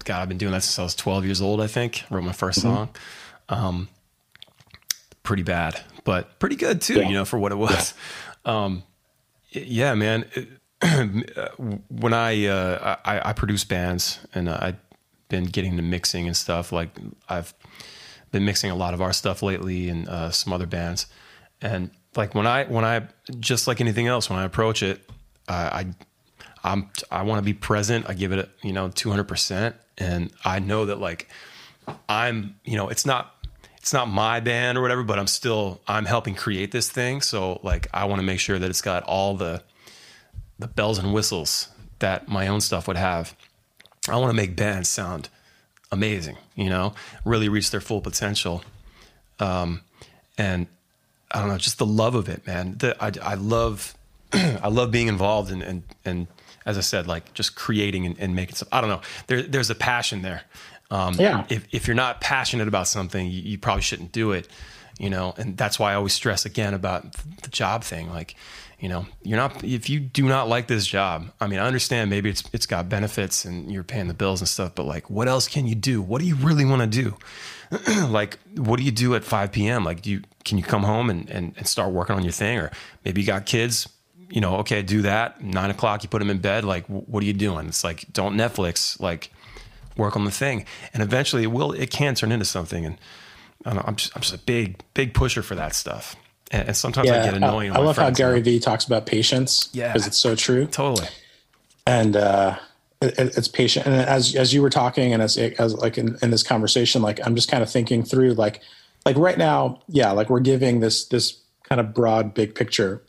God, I've been doing that since I was 12 years old, I think. Wrote my first song. Pretty bad, but pretty good too, yeah. You know, for what it was. Yeah, yeah, man. When I produce bands, and I've been getting into mixing and stuff. Like, I've been mixing a lot of our stuff lately, and some other bands. And like, when I just like anything else, when I approach it, I want to be present. I give it, you know, 200%. And I know that, like, I'm, you know, it's not my band or whatever, but I'm helping create this thing. So like, I want to make sure that it's got all the bells and whistles that my own stuff would have. I want to make bands sound amazing, you know, really reach their full potential. And I don't know, just the love of it, man. I love being involved and as I said, like just creating and making stuff. I don't know. There's a passion there. Yeah. If you're not passionate about something, you probably shouldn't do it, you know? And that's why I always stress again about the job thing. Like, you know, if you do not like this job, I mean, I understand maybe it's got benefits and you're paying the bills and stuff, but like, what else can you do? What do you really want to do? Like, what do you do at 5 PM? Like, can you come home and start working on your thing? Or maybe you got kids, you know, okay, do that. 9 o'clock, you put them in bed. Like, what are you doing? It's like, don't Netflix, like work on the thing. And eventually it can turn into something. And I don't know, I'm just a big, big pusher for that stuff. And sometimes I get annoying. I love how Gary Vee talks about patience. Yeah, because it's so true. Totally. And it's patient. And as you were talking, and as like in this conversation, like I'm just kind of thinking through like right now, yeah, like we're giving this kind of broad, big picture,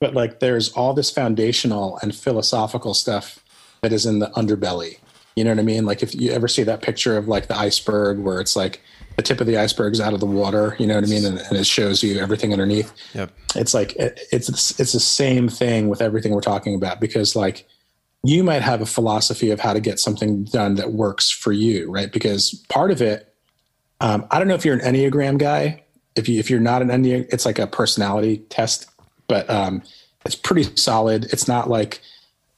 but like there's all this foundational and philosophical stuff that is in the underbelly. You know what I mean? Like if you ever see that picture of like the iceberg where it's like the tip of the iceberg's out of the water, you know what I mean? And it shows you everything underneath. Yep. It's like, it's the same thing with everything we're talking about, because like you might have a philosophy of how to get something done that works for you. Right. Because part of it, I don't know if you're an Enneagram guy, if you're not an Enneagram, it's like a personality test, but, it's pretty solid. It's not like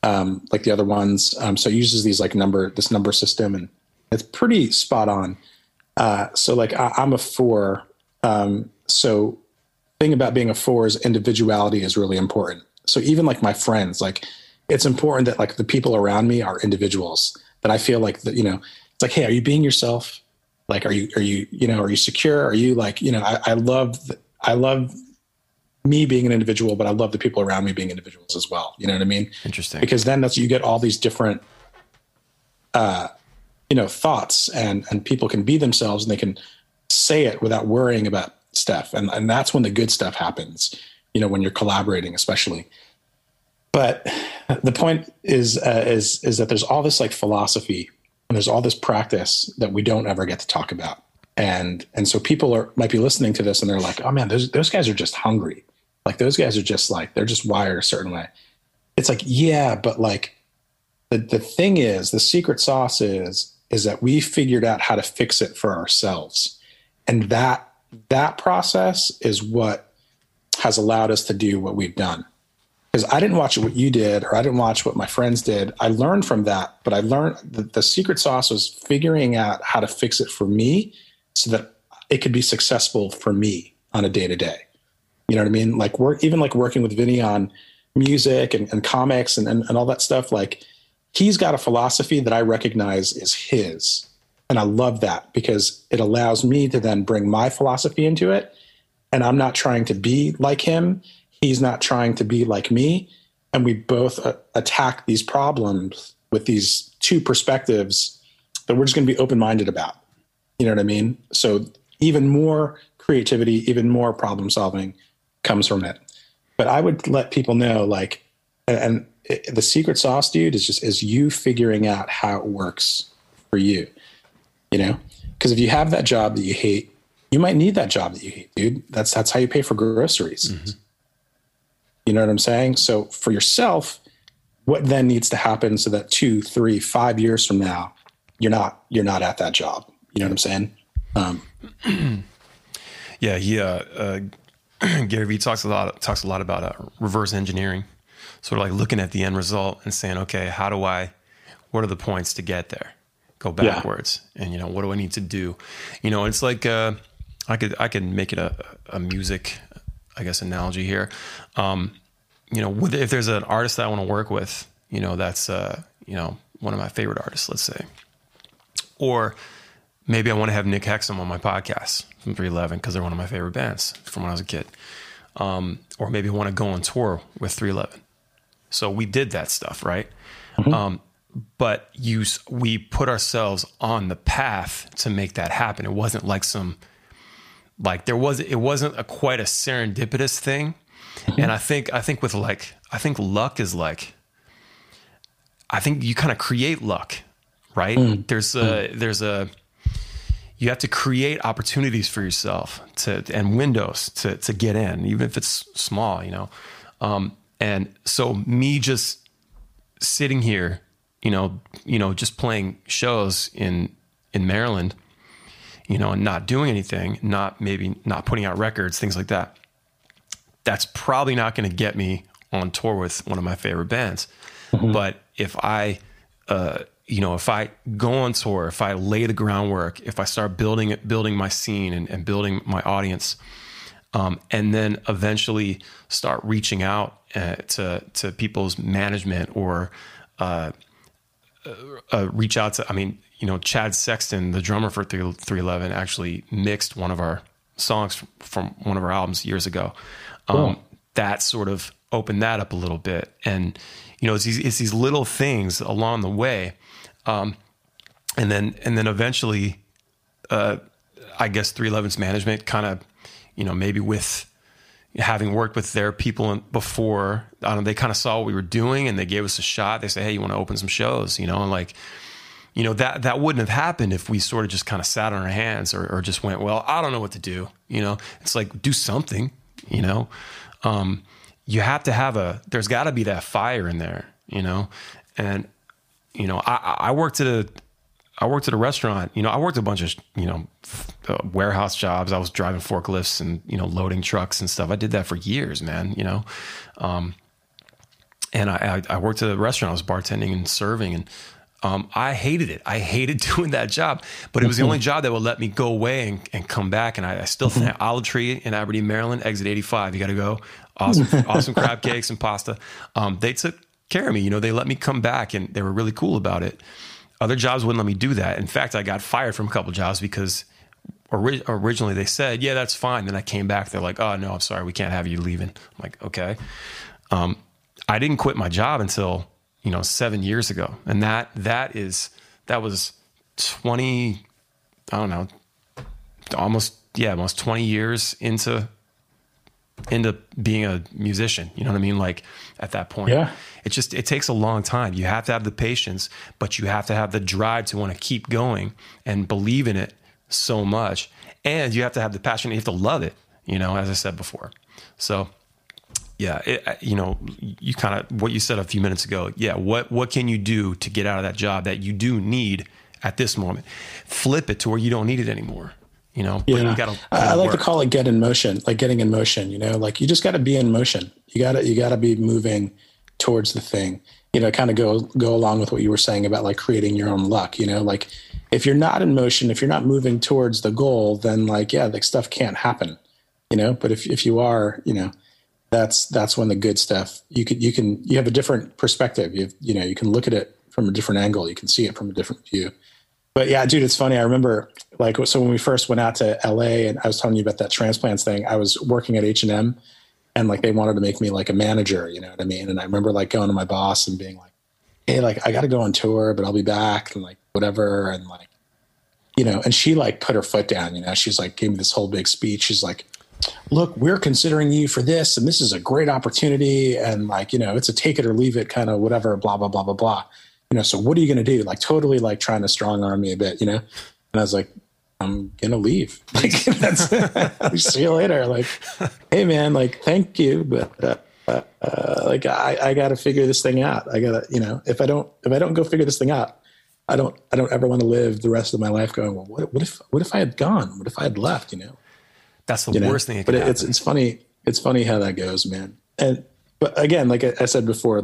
the other ones. So it uses these like this number system, and it's pretty spot on. So like I'm a 4. So thing about being a 4 is individuality is really important. So even like my friends, like it's important that like the people around me are individuals, that I feel like that, you know, it's like, hey, are you being yourself? Like, are you secure? Are you like, you know, I love me being an individual, but I love the people around me being individuals as well. You know what I mean? Interesting. Because then you get all these different, you know, thoughts, and people can be themselves and they can say it without worrying about stuff. And that's when the good stuff happens, you know, when you're collaborating, especially. But the point is that there's all this like philosophy and there's all this practice that we don't ever get to talk about. And so people might be listening to this and they're like, oh man, those guys are just hungry. Like those guys are just like, they're just wired a certain way. It's like, yeah, but like the thing is, the secret sauce is that we figured out how to fix it for ourselves. And that process is what has allowed us to do what we've done. Because I didn't watch what you did, or I didn't watch what my friends did. I learned from that, but I learned that the secret sauce was figuring out how to fix it for me so that it could be successful for me on a day-to-day. You know what I mean? Like even like working with Vinny on music and comics and all that stuff, like he's got a philosophy that I recognize is his. And I love that because it allows me to then bring my philosophy into it. And I'm not trying to be like him. He's not trying to be like me. And we both attack these problems with these two perspectives that we're just going to be open-minded about. You know what I mean? So even more creativity, even more problem solving comes from it. But I would let people know, like, and the secret sauce, dude, is you figuring out how it works for you, you know? Because if you have that job that you hate, you might need that job that you hate, dude. That's how you pay for groceries. Mm-hmm. You know what I'm saying? So for yourself, what then needs to happen so that 2, 3, 5 years from now, you're not at that job. You know what I'm saying? Yeah. Gary Vee talks a lot about reverse engineering, sort of like looking at the end result and saying, okay, what are the points to get there? Go backwards. Yeah. And you know, what do I need to do? You know, it's like, I could make it a music, I guess, analogy here. You know, if there's an artist that I want to work with, you know, that's, you know, one of my favorite artists, let's say, or maybe I want to have Nick Hexum on my podcast from 311 because they're one of my favorite bands from when I was a kid. Or maybe I want to go on tour with 311. So we did that stuff, right? Mm-hmm. but we put ourselves on the path to make that happen. It wasn't like it wasn't quite a serendipitous thing. Mm-hmm. And I think with like, I think luck is like, I think you kind of create luck, right? Mm-hmm. You have to create opportunities for yourself and windows to get in, even if it's small, you know? And so me just sitting here, you know, just playing shows in Maryland, you know, and not doing anything, not putting out records, things like that. That's probably not going to get me on tour with one of my favorite bands. Mm-hmm. But if I, you know, if I go on tour, if I lay the groundwork, if I start building my scene and building my audience, and then eventually start reaching out to people's management or reach out to, I mean, you know, Chad Sexton, the drummer for 311, actually mixed one of our songs from one of our albums years ago. Cool. That sort of opened that up a little bit. And, you know, it's these little things along the way. And then eventually, I guess 311's management kind of, you know, maybe with having worked with their people before, I don't know, they kind of saw what we were doing and they gave us a shot. They said, hey, you want to open some shows, you know, and like, you know, that wouldn't have happened if we sort of just kind of sat on our hands or just went, well, I don't know what to do. You know, it's like, do something, you know, you have to have there's gotta be that fire in there, you know? And, you know, I worked at a restaurant, you know, I worked a bunch of, you know, warehouse jobs. I was driving forklifts and, you know, loading trucks and stuff. I did that for years, man, you know? And I worked at a restaurant, I was bartending and serving, and, I hated it. I hated doing that job, but it was the only job that would let me go away and come back. And I still think Olive Tree in Aberdeen, Maryland, exit 85, you got to go. Awesome crab cakes and pasta. They took care of me, you know, they let me come back and they were really cool about it. Other jobs wouldn't let me do that. In fact, I got fired from a couple jobs because originally they said, yeah, that's fine. Then I came back. They're like, oh no, I'm sorry. We can't have you leaving. I'm like, okay. I didn't quit my job until, you know, 7 years ago. And that was 20, I don't know, almost 20 years into being a musician. You know what I mean? Like at that point, yeah. It takes a long time. You have to have the patience, but you have to have the drive to want to keep going and believe in it so much. And you have to have the passion. You have to love it, you know, as I said before. So yeah, you know, you kind of, what you said a few minutes ago. Yeah. What can you do to get out of that job that you do need at this moment? Flip it to where you don't need it anymore. You know, yeah. But you gotta I like to call it get in motion, like getting in motion, you know, like you just got to be in motion. You gotta be moving towards the thing, you know, kind of go along with what you were saying about like creating your own luck, you know, like if you're not in motion, if you're not moving towards the goal, then like, yeah, like stuff can't happen, you know, but if you are, you know, that's when the good stuff, you have a different perspective. You know, you can look at it from a different angle. You can see it from a different view. But yeah, dude, it's funny. I remember like, so when we first went out to LA and I was telling you about that transplants thing, I was working at H&M and like, they wanted to make me like a manager, you know what I mean? And I remember like going to my boss and being like, hey, like I got to go on tour, but I'll be back and like whatever. And like, you know, and she like put her foot down, you know, she's like, gave me this whole big speech. She's like, look, we're considering you for this. And this is a great opportunity. And like, you know, it's a take it or leave it kind of whatever, blah, blah, blah, blah, blah. You know, so what are you going to do? Like totally like trying to strong arm me a bit, you know? And I was like, I'm going to leave. Like, that's see you later. Like, hey man, like, thank you. But, like, I got to figure this thing out. I gotta, you know, if I don't go figure this thing out, I don't ever want to live the rest of my life going, well, what if I had gone? What if I had left, you know? That's the worst thing. But it's funny. It's funny how that goes, man. And, but again, like I said before,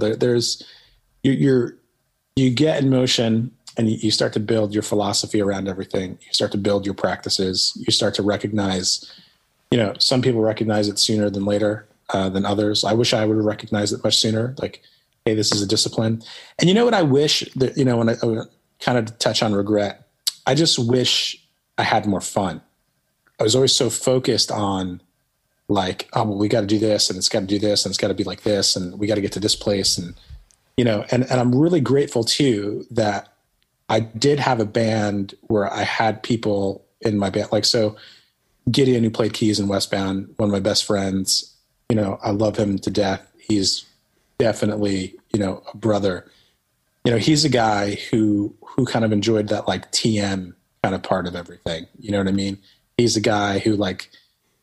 you get in motion and you start to build your philosophy around everything. You start to build your practices. You start to recognize, you know, some people recognize it sooner than later than others. I wish I would have recognized it much sooner. Like, hey, this is a discipline. And you know what I wish that, you know, when I kind of touch on regret, I just wish I had more fun. I was always so focused on like, oh, well, we got to do this and it's got to do this and it's got to be like this and we got to get to this place and you know, and I'm really grateful too that I did have a band where I had people in my band. Like, so Gideon, who played keys in Westbound, one of my best friends, you know, I love him to death. He's definitely, you know, a brother. You know, he's a guy who kind of enjoyed that like TM kind of part of everything. You know what I mean? He's a guy who like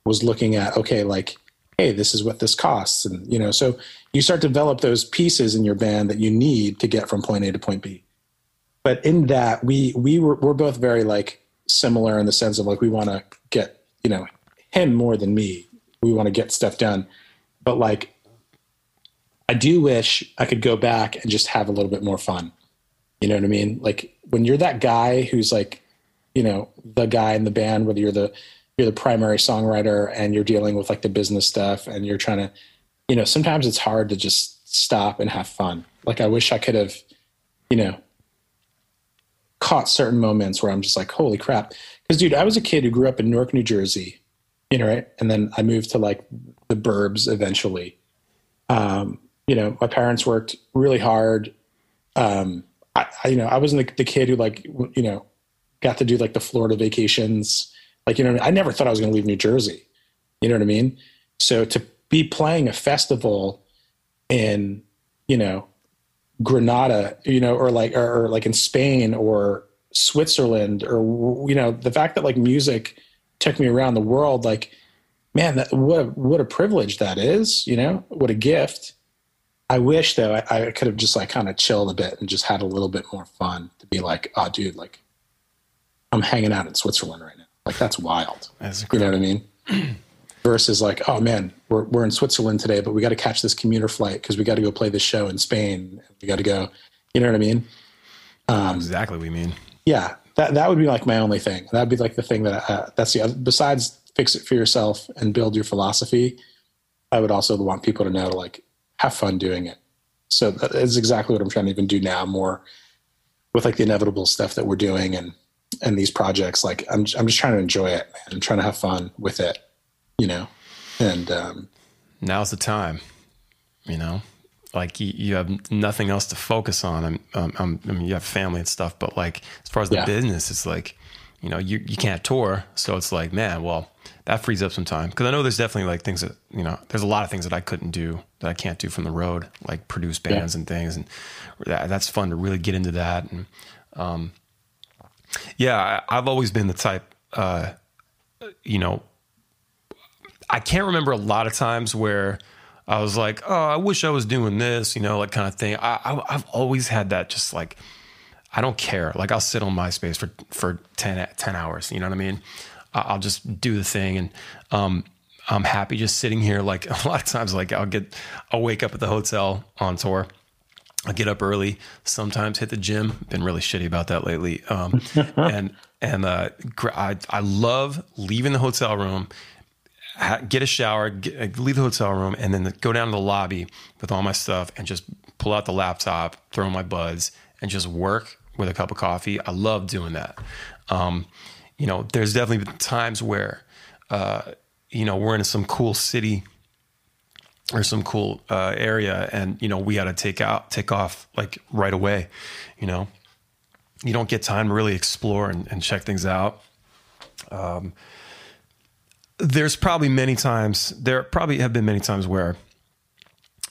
was looking at, okay, like, hey, this is what this costs. And, you know, so you start to develop those pieces in your band that you need to get from point A to point B. But in that, we're both very like similar in the sense of like, we want to get, you know, him more than me. We want to get stuff done. But like, I do wish I could go back and just have a little bit more fun. You know what I mean? Like when you're that guy who's like, you know, the guy in the band, whether you're the primary songwriter and you're dealing with like the business stuff and you're trying to, you know, sometimes it's hard to just stop and have fun. Like I wish I could have, you know, caught certain moments where I'm just like, holy crap. Because dude, I was a kid who grew up in Newark, New Jersey, you know, right? And then I moved to like the burbs eventually. You know, my parents worked really hard. I you know, I wasn't the kid who like, you know, got to do like the Florida vacations. Like, you know what I mean? I never thought I was going to leave New Jersey. You know what I mean? So to be playing a festival in, you know, Granada, you know, or like in Spain or Switzerland, or, you know, the fact that like music took me around the world, like, man, that, what a privilege that is, you know, what a gift. I wish though, I could have just like kind of chilled a bit and just had a little bit more fun to be like, oh dude, like I'm hanging out in Switzerland right now. Like that's wild. That's you know what I mean? Versus like, oh man, we're in Switzerland today, but we got to catch this commuter flight because we got to go play this show in Spain. We got to go, you know what I mean? Exactly what you mean. Yeah, that would be like my only thing. That'd be like the thing that that's the other, besides fix it for yourself and build your philosophy. I would also want people to know to like have fun doing it. So that's exactly what I'm trying to even do now, more with like the inevitable stuff that we're doing and these projects. Like I'm just trying to enjoy it, man. I'm trying to have fun with it. You know, and now's the time. You know, like you have nothing else to focus on. I mean, you have family and stuff, but like as far as the business, it's like, you know, you can't tour, so it's like, man, well, that frees up some time because I know there's definitely like things that, you know, there's a lot of things that I couldn't do that I can't do from the road, like produce bands and things, and that's fun to really get into that. And I've always been the type, you know. I can't remember a lot of times where I was like, oh, I wish I was doing this, you know, like kind of thing. I've always had that just like, I don't care. Like I'll sit on MySpace for 10 hours. You know what I mean? I'll just do the thing. And I'm happy just sitting here. Like a lot of times, like I'll wake up at the hotel on tour. I'll get up early, sometimes hit the gym. Been really shitty about that lately. And I love leaving the hotel room, get a shower, leave the hotel room, and then go down to the lobby with all my stuff and just pull out the laptop, throw in my buds, and just work with a cup of coffee. I love doing that. You know, there's definitely been times where, you know, we're in some cool city or some cool area, and, you know, we had to take off like right away. You know, you don't get time to really explore and check things out. There probably have been many times where,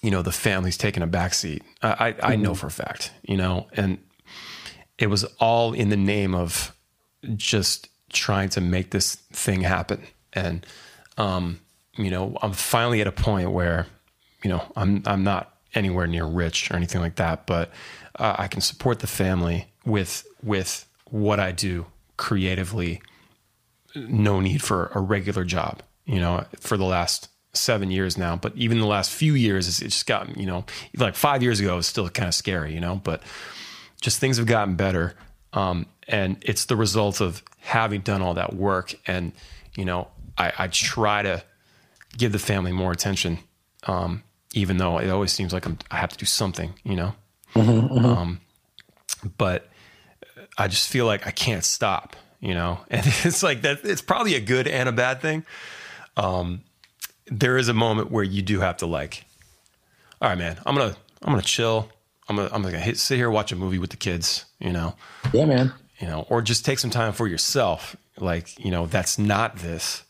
you know, the family's taken a backseat. I know for a fact, you know, and it was all in the name of just trying to make this thing happen. And, you know, I'm finally at a point where, you know, I'm not anywhere near rich or anything like that, but I can support the family with what I do creatively. No need for a regular job, you know, for the last 7 years now, but even the last few years, it's just gotten, you know, like 5 years ago, it was still kind of scary, you know, but just things have gotten better. And it's the result of having done all that work. And, you know, I try to give the family more attention. Even though it always seems like I have to do something, you know, but I just feel like I can't stop. You know, and it's like that, it's probably a good and a bad thing. There is a moment where you do have to like, all right, man, I'm going to chill. I'm gonna sit here, watch a movie with the kids, you know? Yeah, man. You know, or just take some time for yourself. Like, you know, that's not this,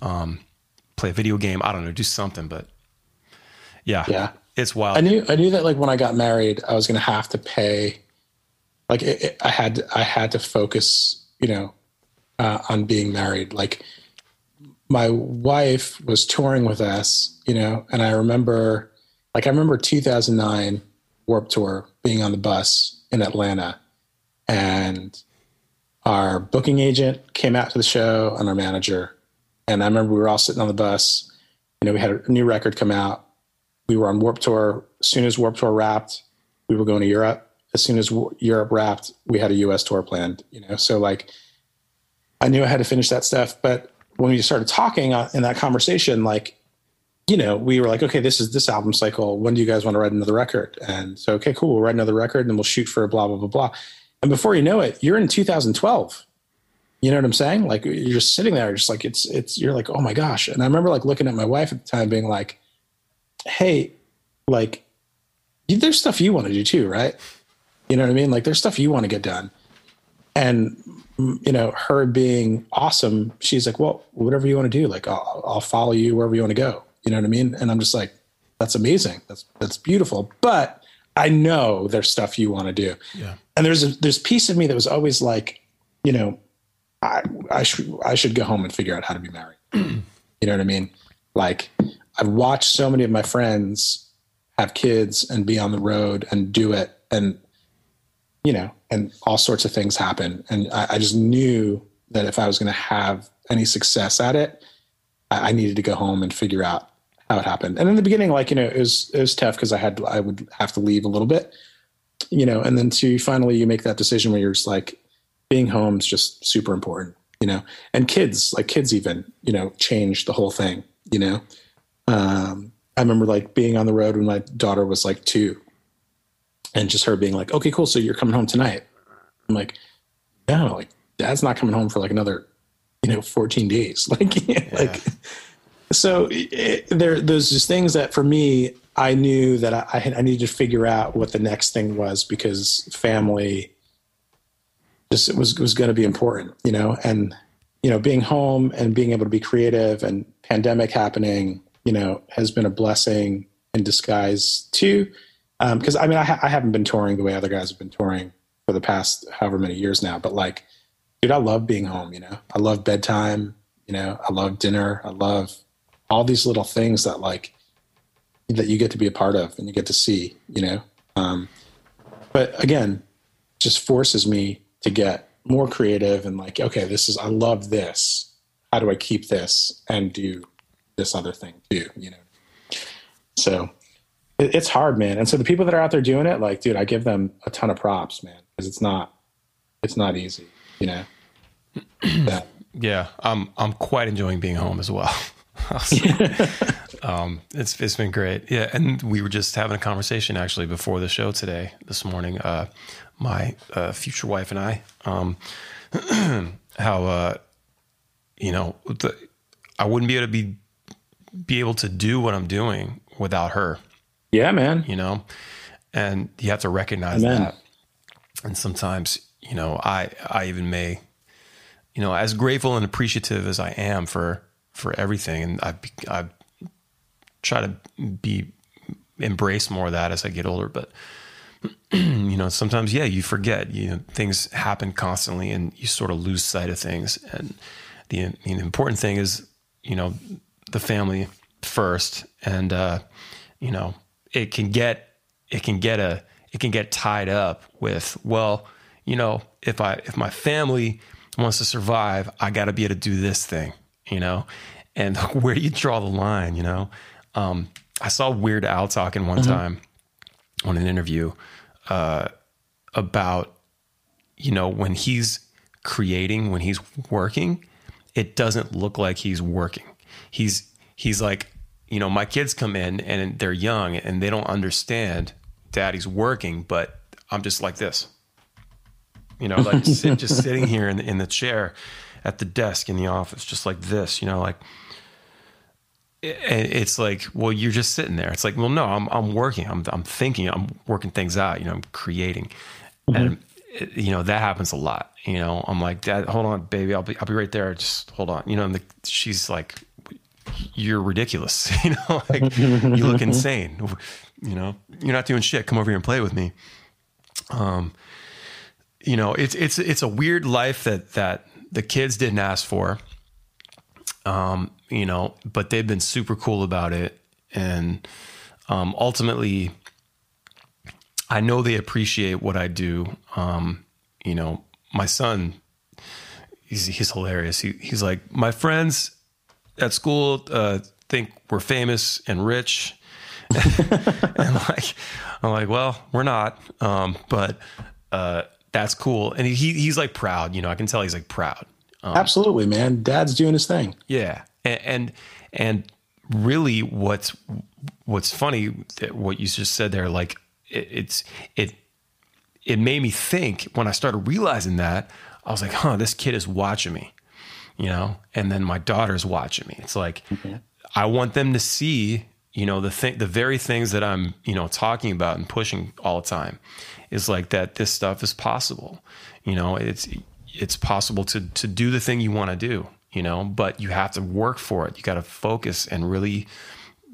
play a video game. I don't know, do something, but yeah, it's wild. I knew that like when I got married, I was going to have to pay, like I had to focus, you know, on being married. Like my wife was touring with us, you know, and I remember 2009 Warped Tour being on the bus in Atlanta, and our booking agent came out to the show and our manager. And I remember we were all sitting on the bus, you know, we had a new record come out. We were on Warped Tour. As soon as Warped Tour wrapped, we were going to Europe. As soon as Europe wrapped, we had a US tour planned, you know? So like, I knew I had to finish that stuff. But when we started talking in that conversation, like, you know, we were like, okay, this is this album cycle. When do you guys want to write another record? And so, okay, cool. We'll write another record and we'll shoot for blah, blah, blah, blah. And before you know it, you're in 2012. You know what I'm saying? Like you're just sitting there, just like you're like, oh my gosh. And I remember like looking at my wife at the time being like, hey, like there's stuff you want to do too, right? You know what I mean? Like there's stuff you want to get done. And you know, her being awesome, she's like, well, whatever you want to do, like I'll follow you wherever you want to go. You know what I mean? And I'm just like, that's amazing. That's beautiful. But I know there's stuff you want to do. Yeah. And there's piece of me that was always like, you know, I should go home and figure out how to be married. You know what I mean? Like I've watched so many of my friends have kids and be on the road and do it, and you know, and all sorts of things happen. And I just knew that if I was going to have any success at it, I needed to go home and figure out how it happened. And in the beginning, like, you know, it was tough because I would have to leave a little bit, you know, and then to finally you make that decision where you're just like, being home is just super important, you know, and kids even, you know, change the whole thing, you know? I remember like being on the road when my daughter was like 2 and just her being like, okay, cool. So you're coming home tonight. I'm like, no, like dad's not coming home for like another, you know, 14 days. Like, yeah. Like, so there's just things that for me, I knew that I needed to figure out what the next thing was because family just it was going to be important, you know, and, you know, being home and being able to be creative and pandemic happening, you know, has been a blessing in disguise too. Cause I mean, I haven't been touring the way other guys have been touring for the past however many years now, but like, dude, I love being home, you know, I love bedtime, you know, I love dinner. I love all these little things that like, that you get to be a part of and you get to see, you know? But again, just forces me to get more creative and like, okay, I love this. How do I keep this and do this other thing too? You know? So it's hard, man. And so the people that are out there doing it, like, dude, I give them a ton of props, man. Cause it's not easy, you know? Yeah. I'm quite enjoying being home as well. It's been great. Yeah. And we were just having a conversation actually before the show today, this morning, my future wife and I, how, you know, I wouldn't be able to be able to do what I'm doing without her. Yeah, man. You know, and you have to recognize that. And sometimes, you know, I even may, you know, as grateful and appreciative as I am for everything. And I try to embrace more of that as I get older, but you know, sometimes, yeah, you forget, you know, things happen constantly and you sort of lose sight of things. And the important thing is, you know, the family first. And, you know, it can get tied up with, well, you know, if my family wants to survive, I gotta be able to do this thing, you know, and where do you draw the line, you know? I saw Weird Al talking one time on an interview, about, you know, when he's creating, when he's working, it doesn't look like he's working. He's like, you know, my kids come in and they're young and they don't understand daddy's working, but I'm just like this, you know, like just sitting here in the chair at the desk in the office, just like this, you know, like, it's like, well, you're just sitting there. It's like, well, no, I'm working. I'm thinking, I'm working things out, you know, I'm creating. Mm-hmm. And you know, that happens a lot. You know, I'm like, Dad, hold on, baby. I'll be right there. Just hold on. You know, and she's like, you're ridiculous. You know, like you look insane. You know, you're not doing shit. Come over here and play with me. You know, it's a weird life that the kids didn't ask for. You know, but they've been super cool about it. And, ultimately I know they appreciate what I do. You know, my son, he's hilarious. He's like, my friends at school, think we're famous and rich. And like, I'm like, well, we're not. But that's cool. And he's like proud, you know, I can tell he's like proud. Absolutely, man. Dad's doing his thing. Yeah. And really what's funny, what you just said there, like it made me think when I started realizing that, I was like, huh, this kid is watching me, you know, and then my daughter's watching me. It's like, okay. I want them to see, you know, the very things that I'm, you know, talking about and pushing all the time is like that this stuff is possible. You know, it's possible to do the thing you want to do, you know, but you have to work for it. You got to focus and really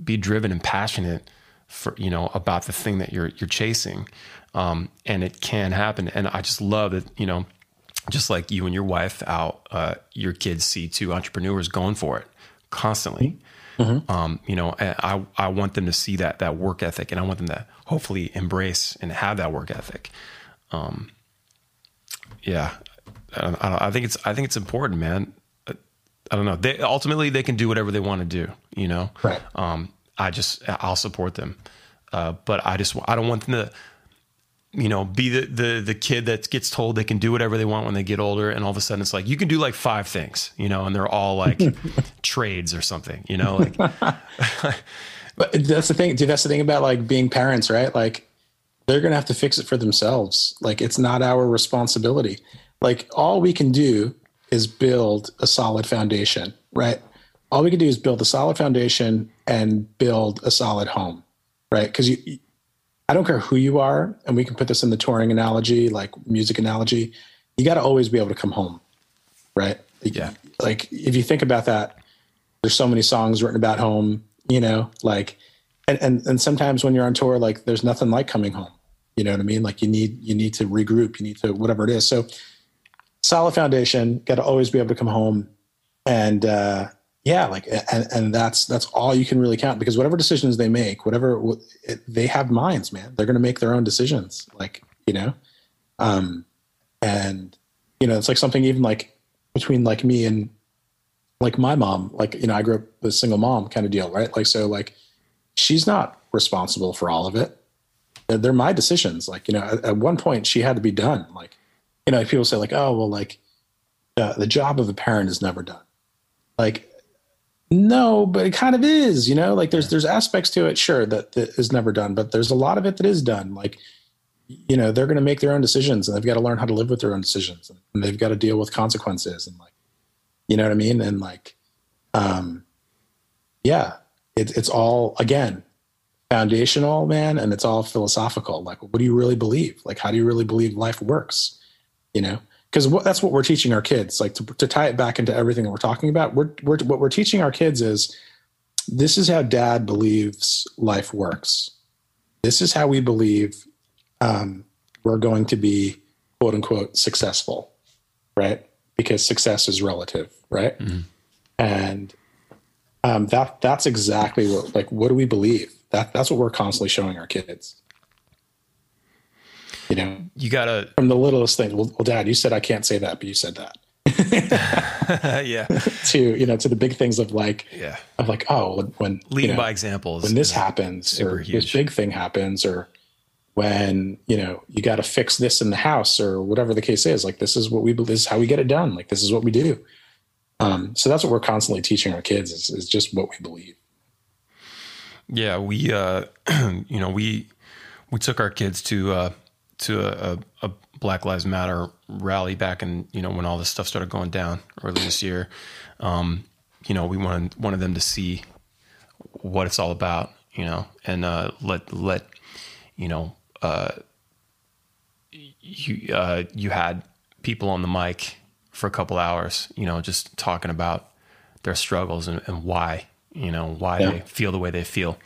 be driven and passionate for, you know, about the thing that you're chasing. And it can happen. And I just love it. You know, just like you and your wife out, your kids see two entrepreneurs going for it constantly. Mm-hmm. You know, and I want them to see that work ethic, and I want them to hopefully embrace and have that work ethic. Yeah. I think it's important, man. I don't know. Ultimately they can do whatever they want to do, you know? Right. I'll support them. But I don't want them to, you know, be the kid that gets told they can do whatever they want when they get older. And all of a sudden it's like, you can do like five things, you know, and they're all like trades or something, you know, like, but that's the thing, dude, that's the thing about like being parents, right? Like they're going to have to fix it for themselves. Like it's not our responsibility. Like all we can do is build a solid foundation, right? All we can do is build a solid foundation and build a solid home, right? Because I don't care who you are, and we can put this in the touring analogy, like music analogy, you got to always be able to come home, right? Yeah. Like if you think about that, there's so many songs written about home, you know, like, and sometimes when you're on tour, like there's nothing like coming home, you know what I mean? Like you need to regroup, you need to whatever it is. So solid foundation, got to always be able to come home. And, yeah, like, and that's all you can really count, because whatever decisions they make, they have minds, man, they're going to make their own decisions. Like, you know, and you know, it's like something even like between like me and like my mom, like, you know, I grew up with a single mom kind of deal, right? Like, so like, she's not responsible for all of it. They're my decisions. Like, you know, at one point she had to be done. Like, you know, people say like, oh, well, like the job of a parent is never done. Like, no, but it kind of is, you know, like there's aspects to it. Sure. That is never done, but there's a lot of it that is done. Like, you know, they're going to make their own decisions, and they've got to learn how to live with their own decisions, and they've got to deal with consequences. And like, you know what I mean? And like, yeah, it's all, again, foundational, man. And it's all philosophical. Like, what do you really believe? Like, how do you really believe life works? You know, because that's what we're teaching our kids. Like to tie it back into everything that we're talking about, what we're teaching our kids is, this is how Dad believes life works. This is how we believe we're going to be, quote unquote, successful, right? Because success is relative, right? Mm-hmm. And that's exactly what do we believe? That's what we're constantly showing our kids. You know, you gotta, from the littlest thing. Well, Dad, you said I can't say that, but you said that. Yeah. To, you know, to the big things of like, yeah, of like, oh, when leading, you know, by examples, when this happens, or huge. This big thing happens, or when, you know, you got to fix this in the house, or whatever the case is. Like, this is what we believe. This is how we get it done. Like, this is what we do. So that's what we're constantly teaching our kids is just what we believe. Yeah, we, you know, we took our kids to a Black Lives Matter rally back in, you know, when all this stuff started going down early this year. You know, we wanted them to see what it's all about, you know, and let you know, you had people on the mic for a couple hours, you know, just talking about their struggles and why, you know, why they feel the way they feel,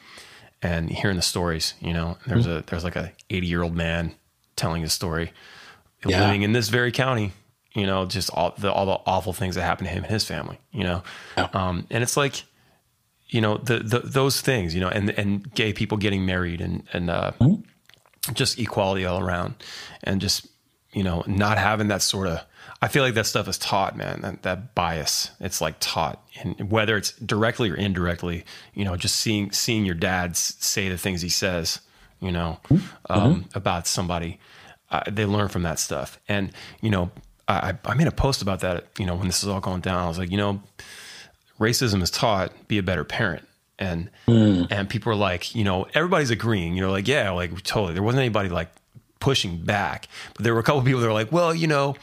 and hearing the stories, you know, there's a, there's like a 80-year-old man telling his story, living in this very county, you know, just all the awful things that happened to him and his family, you know? Yeah. And it's like, you know, those things, you know, and gay people getting married and just equality all around, and just, you know, not having that sort of, I feel like that stuff is taught, man, that bias, it's like taught, and whether it's directly or indirectly, you know, just seeing your dad say the things he says, you know, about somebody, they learn from that stuff. And, you know, I made a post about that, you know, when this is all going down, I was like, you know, racism is taught, be a better parent. And people are like, you know, everybody's agreeing, you know, like, yeah, like totally. There wasn't anybody like pushing back, but there were a couple of people that were like, well, you know,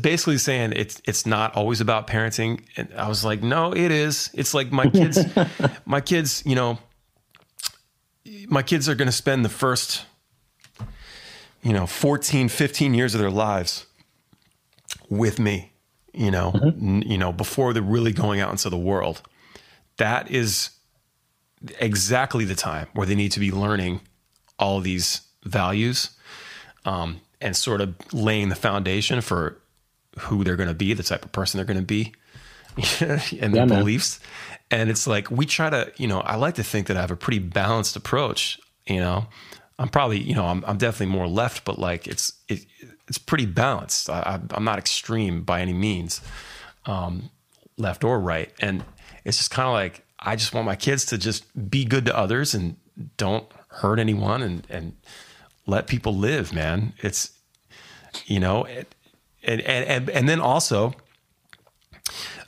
basically saying it's not always about parenting. And I was like, no, it is. It's like my kids, you know, my kids are going to spend the first, you know, 14, 15 years of their lives with me, you know, you know, before they're really going out into the world. That is exactly the time where they need to be learning all these values, and sort of laying the foundation for who they're going to be, the type of person they're going to be, and their beliefs. And it's like, we try to, you know, I like to think that I have a pretty balanced approach, you know. I'm probably, you know, I'm definitely more left, but like it's pretty balanced. I'm not extreme by any means, left or right. And it's just kind of like, I just want my kids to just be good to others and don't hurt anyone, and let people live, man. It's, you know, and then also,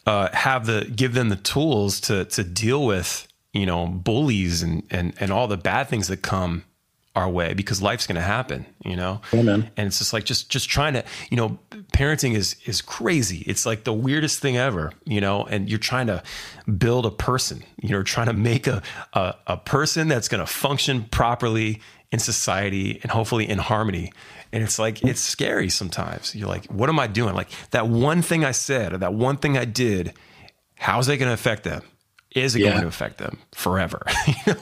give them the tools to deal with, you know, bullies and all the bad things that come our way, because life's going to happen, you know. Amen. And it's just like, just trying to, you know, parenting is crazy. It's like the weirdest thing ever, you know, and you're trying to build a person, you know, trying to make a person that's going to function properly in society and hopefully in harmony. And it's like, it's scary sometimes. You're like, what am I doing? Like that one thing I said, or that one thing I did, how's that going to affect them? Is it going to affect them forever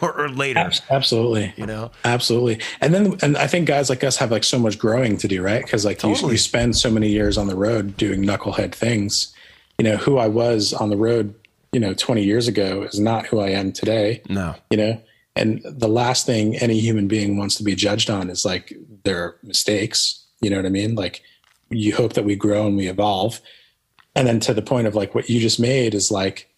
or later? Absolutely. You know, absolutely. And I think guys like us have like so much growing to do, right? Cause like you spend so many years on the road doing knucklehead things, you know, who I was on the road, you know, 20 years ago is not who I am today. No, you know, and the last thing any human being wants to be judged on is like their mistakes. You know what I mean? Like you hope that we grow and we evolve. And then to the point of like what you just made is like,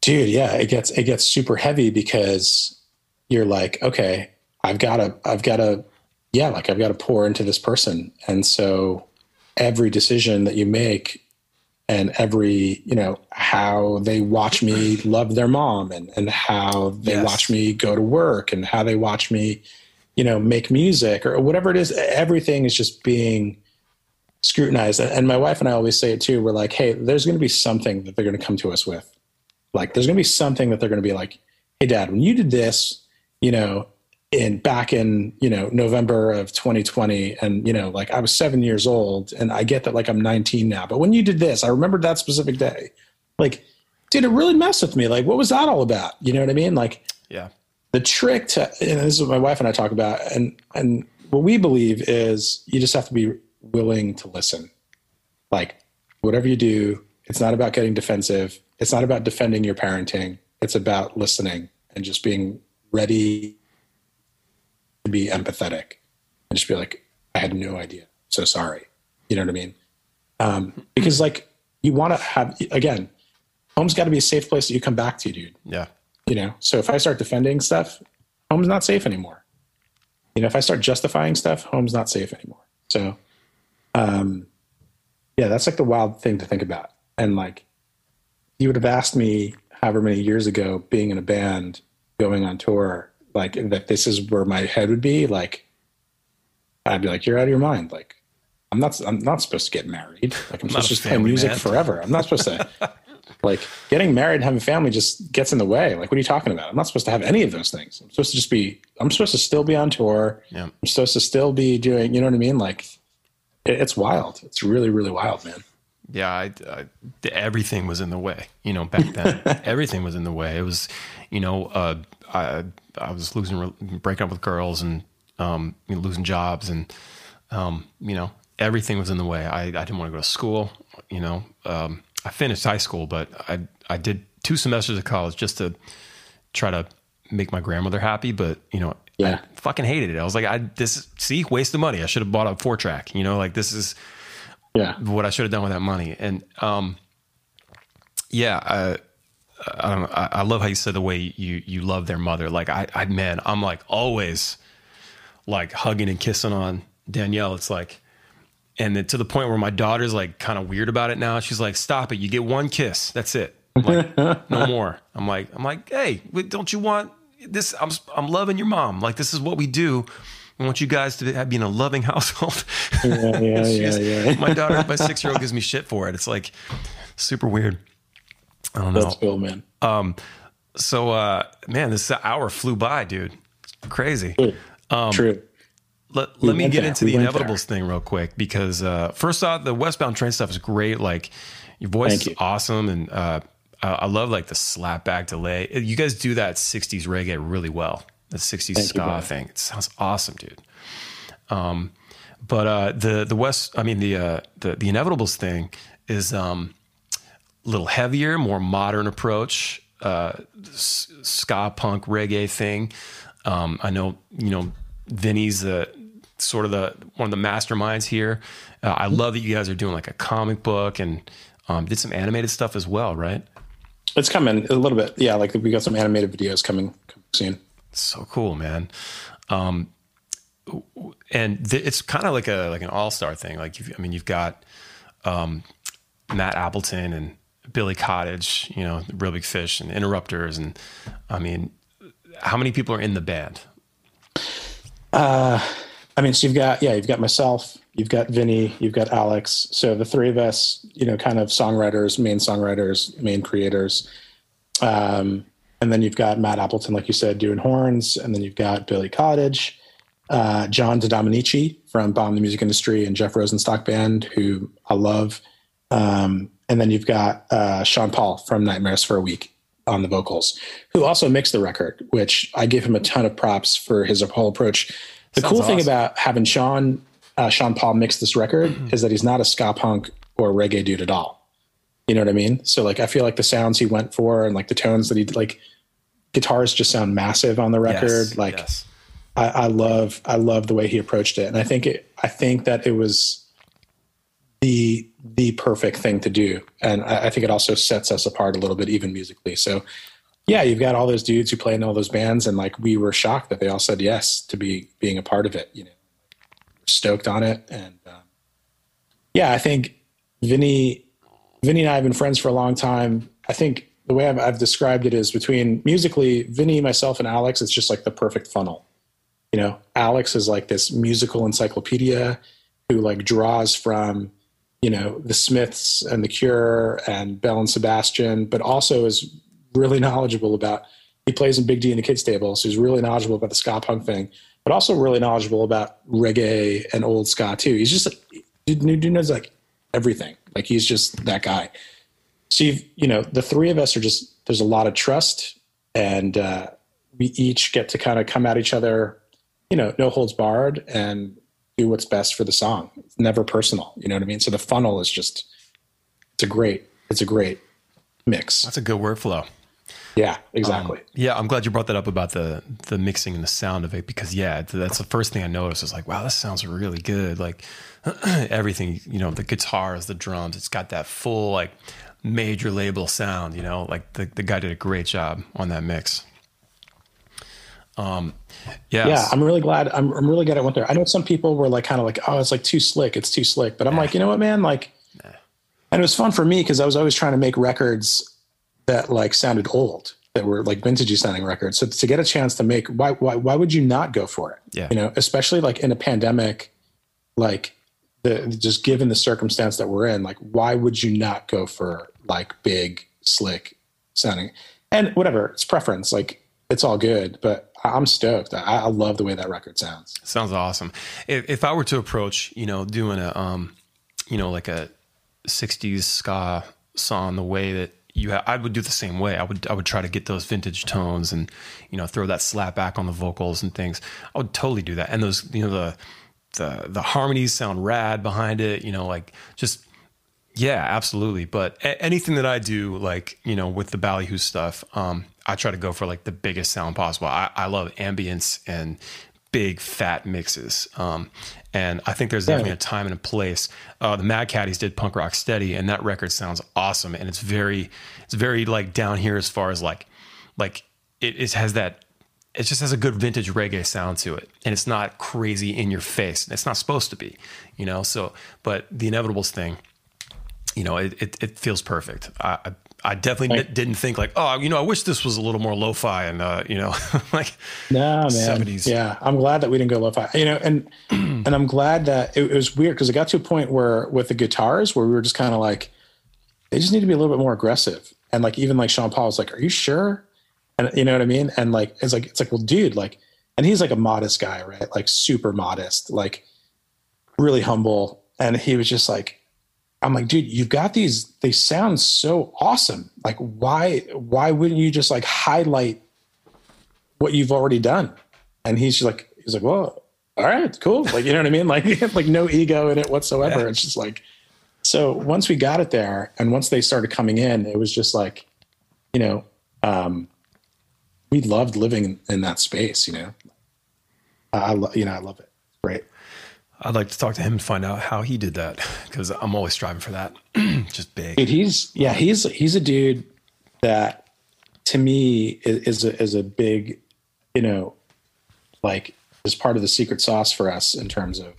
dude, yeah, it gets super heavy, because you're like, okay, I've got to pour into this person. And so every decision that you make, and every, you know, how they watch me love their mom, and how they watch me go to work, and how they watch me, you know, make music or whatever it is, everything is just being scrutinized. And my wife and I always say it too. We're like, hey, there's going to be something that they're going to come to us with. Like there's going to be something that they're going to be like, hey dad, when you did this, you know, back in, you know, November of 2020, and, you know, like I was 7 years old, and I get that like I'm 19 now, but when you did this, I remembered that specific day. Like, dude, it really messed with me. Like, what was that all about? You know what I mean? Like, yeah, the trick to, and this is what my wife and I talk about, and what we believe is you just have to be willing to listen. Like whatever you do, it's not about getting defensive. It's not about defending your parenting. It's about listening and just being ready to be empathetic and just be like, I had no idea. So sorry. You know what I mean? Because like you want to have, again, home's got to be a safe place that you come back to, dude. Yeah. You know, so if I start defending stuff, home's not safe anymore. You know, if I start justifying stuff, home's not safe anymore. So, yeah, that's like the wild thing to think about. And like, you would have asked me however many years ago, being in a band, going on tour, like that this is where my head would be, like, I'd be like, you're out of your mind. Like, I'm not supposed to get married. Like I'm supposed to just play music forever. I'm not supposed to, Like, getting married and having family just gets in the way. Like, what are you talking about? I'm not supposed to have any of those things. I'm supposed to just be, I'm supposed to still be on tour. Yeah. I'm supposed to still be doing, you know what I mean? Like, it's wild. It's really, really wild, man. Yeah. Everything was in the way, you know, back then. Everything was in the way. It was, you know, I was breaking up with girls and, you know, losing jobs and, you know, everything was in the way. I didn't want to go to school, you know, I finished high school, but I did 2 semesters of college just to try to make my grandmother happy. But, you know, yeah. I fucking hated it. I was like, waste of money. I should have bought a 4-track, you know, like this is what I should have done with that money. And, I don't know. I love how you said the way you love their mother. Like I'm like always like hugging and kissing on Danielle. It's like, and then to the point where my daughter's like kind of weird about it now. She's like, stop it. You get one kiss. That's it. I'm like, no more. I'm like, hey, don't you want this? I'm loving your mom. Like, this is what we do. I want you guys to be in a loving household. My daughter, my 6-year-old gives me shit for it. It's like super weird. I don't know. That's cool, man. Man, this hour flew by, dude. Crazy. True. True. Let me get into the Inevitables thing real quick, because first off, the Westbound Train stuff is great. Like, your voice is awesome, and I love like the slapback delay. You guys do that 60s reggae really well. The 60s ska thing. It sounds awesome, dude. But the Inevitables thing is a little heavier, more modern approach, ska punk reggae thing. I know, you know, Vinny's one of the masterminds here. I love that you guys are doing like a comic book and did some animated stuff as well, right? It's coming a little bit, yeah. Like, we got some animated videos coming soon. So cool, man. It's kind of like an all-star thing. Like, you've got Matt Appleton and Billy Cottage, you know, the Real Big Fish and Interrupters, and I mean, how many people are in the band? So you've got myself, you've got Vinny, you've got Alex. So the three of us, you know, kind of songwriters, main creators. And then you've got Matt Appleton, like you said, doing horns. And then you've got Billy Cottage, John DiDominici from Bomb the Music Industry and Jeff Rosenstock Band, who I love. And then you've got Sean Paul from Nightmares for a Week on the vocals, who also mixed the record, which I gave him a ton of props for his whole approach. The Sounds cool awesome. Thing about having Sean Paul mix this record is that he's not a ska punk or reggae dude at all. You know what I mean? So like, I feel like the sounds he went for and like the tones that he like, guitars just sound massive on the record. Yes. I love the way he approached it. And I think that it was the perfect thing to do. And I think it also sets us apart a little bit, even musically. So yeah, you've got all those dudes who play in all those bands, and like, we were shocked that they all said yes to being a part of it, you know, stoked on it. And I think Vinny and I have been friends for a long time. I think the way I've described it is, between musically, Vinny, myself, and Alex, it's just like the perfect funnel. You know, Alex is like this musical encyclopedia who like draws from, you know, the Smiths and the Cure and Bell and Sebastian, but also is really knowledgeable about, he plays in Big D and the Kids Table, so he's really knowledgeable about the ska punk thing, but also really knowledgeable about reggae and old ska too. He's just like, dude knows like everything. Like, he's just that guy. So the three of us are just, there's a lot of trust, and we each get to kind of come at each other, you know, no holds barred, and do what's best for the song. It's never personal. You know what I mean? So the funnel is just, it's a great mix. That's a good workflow. Yeah, exactly. I'm glad you brought that up about the mixing and the sound of it, because that's the first thing I noticed. Is like, wow, this sounds really good. Like everything, you know, the guitars, the drums, it's got that full, like, major label sound, you know, like the guy did a great job on that mix. I'm really glad I went there. I know some people were like, kind of like, oh, it's like too slick. But I'm like, you know what, man? Like, and it was fun for me, because I was always trying to make records that like sounded old, that were like vintagey sounding records. So to get a chance to make, why would you not go for it? Yeah. You know, especially like in a pandemic, like just given the circumstance that we're in, like, why would you not go for like big slick sounding. And whatever, it's preference. Like, it's all good, but I'm stoked. I love the way that record sounds. Sounds awesome. If I were to approach, you know, doing a, you know, like a 60s ska song the way that you have, I would do the same way. I would try to get those vintage tones and, you know, throw that slap back on the vocals and things. I would totally do that. And those, you know, the harmonies sound rad behind it, you know, like just, yeah, absolutely. But anything that I do, like, you know, with the Ballyhoo stuff, I try to go for like the biggest sound possible. I love ambience and big fat mixes. And I think there's definitely a time and a place. The Mad Caddies did Punk Rock Steady, and that record sounds awesome. And it's very like down here as far as like it has that, it just has a good vintage reggae sound to it. And it's not crazy in your face. It's not supposed to be, you know? So, but the Inevitables thing, you know, it feels perfect. I definitely didn't think like, oh, you know, I wish this was a little more lo-fi and, you know, like no, man. 70s. Yeah. I'm glad that we didn't go lo-fi, you know, and I'm glad that it was weird because it got to a point where with the guitars where we were just kind of like, they just need to be a little bit more aggressive. And like, even like Sean Paul was like, are you sure? And you know what I mean? And like, it's like, well, dude, like, and he's like a modest guy, right? Like super modest, like really humble. And he was just like, I'm like, dude, you've got these, they sound so awesome. Like, why wouldn't you just like highlight what you've already done? And he's like, well, all right, cool. Like, you know what I mean? Like no ego in it whatsoever. Yeah. It's just like, so once we got it there and once they started coming in, it was just like, you know, we loved living in that space, you know, I love it. Right. I'd like to talk to him and find out how he did that because I'm always striving for that. Just big. Dude, he's a dude that to me is a big, you know, like is part of the secret sauce for us in terms of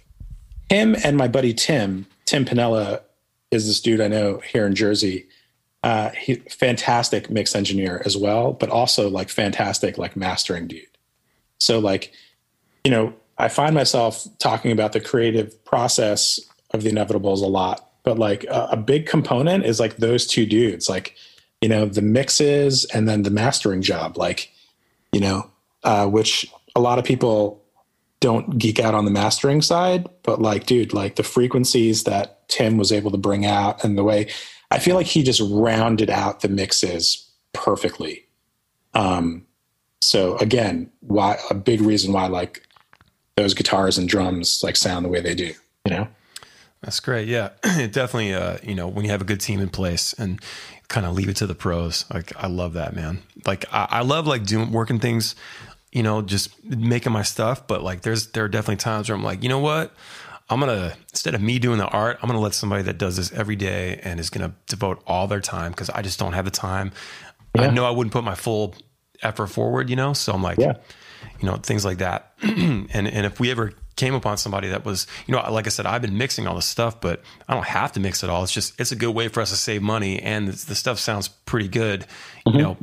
him and my buddy Tim Pinella is this dude I know here in Jersey. He fantastic mix engineer as well, but also like fantastic like mastering dude. So like, you know, I find myself talking about the creative process of the Inevitables a lot, but like a big component is like those two dudes, like, you know, the mixes and then the mastering job, like, you know, which a lot of people don't geek out on the mastering side, but like, dude, like the frequencies that Tim was able to bring out and the way I feel like he just rounded out the mixes perfectly. So again, why a big reason why like, those guitars and drums like sound the way they do, you know? That's great. Yeah, it definitely, you know, when you have a good team in place and kind of leave it to the pros, like, I love that, man. Like I love like working things, you know, just making my stuff. But like, there are definitely times where I'm like, you know what? I'm going to, instead of me doing the art, I'm going to let somebody that does this every day and is going to devote all their time. Cause I just don't have the time. Yeah. I know I wouldn't put my full effort forward, you know? So I'm like, yeah. You know, things like that. and if we ever came upon somebody that was, you know, like I said, I've been mixing all this stuff, but I don't have to mix it all. It's just, it's a good way for us to save money. And the stuff sounds pretty good, you know,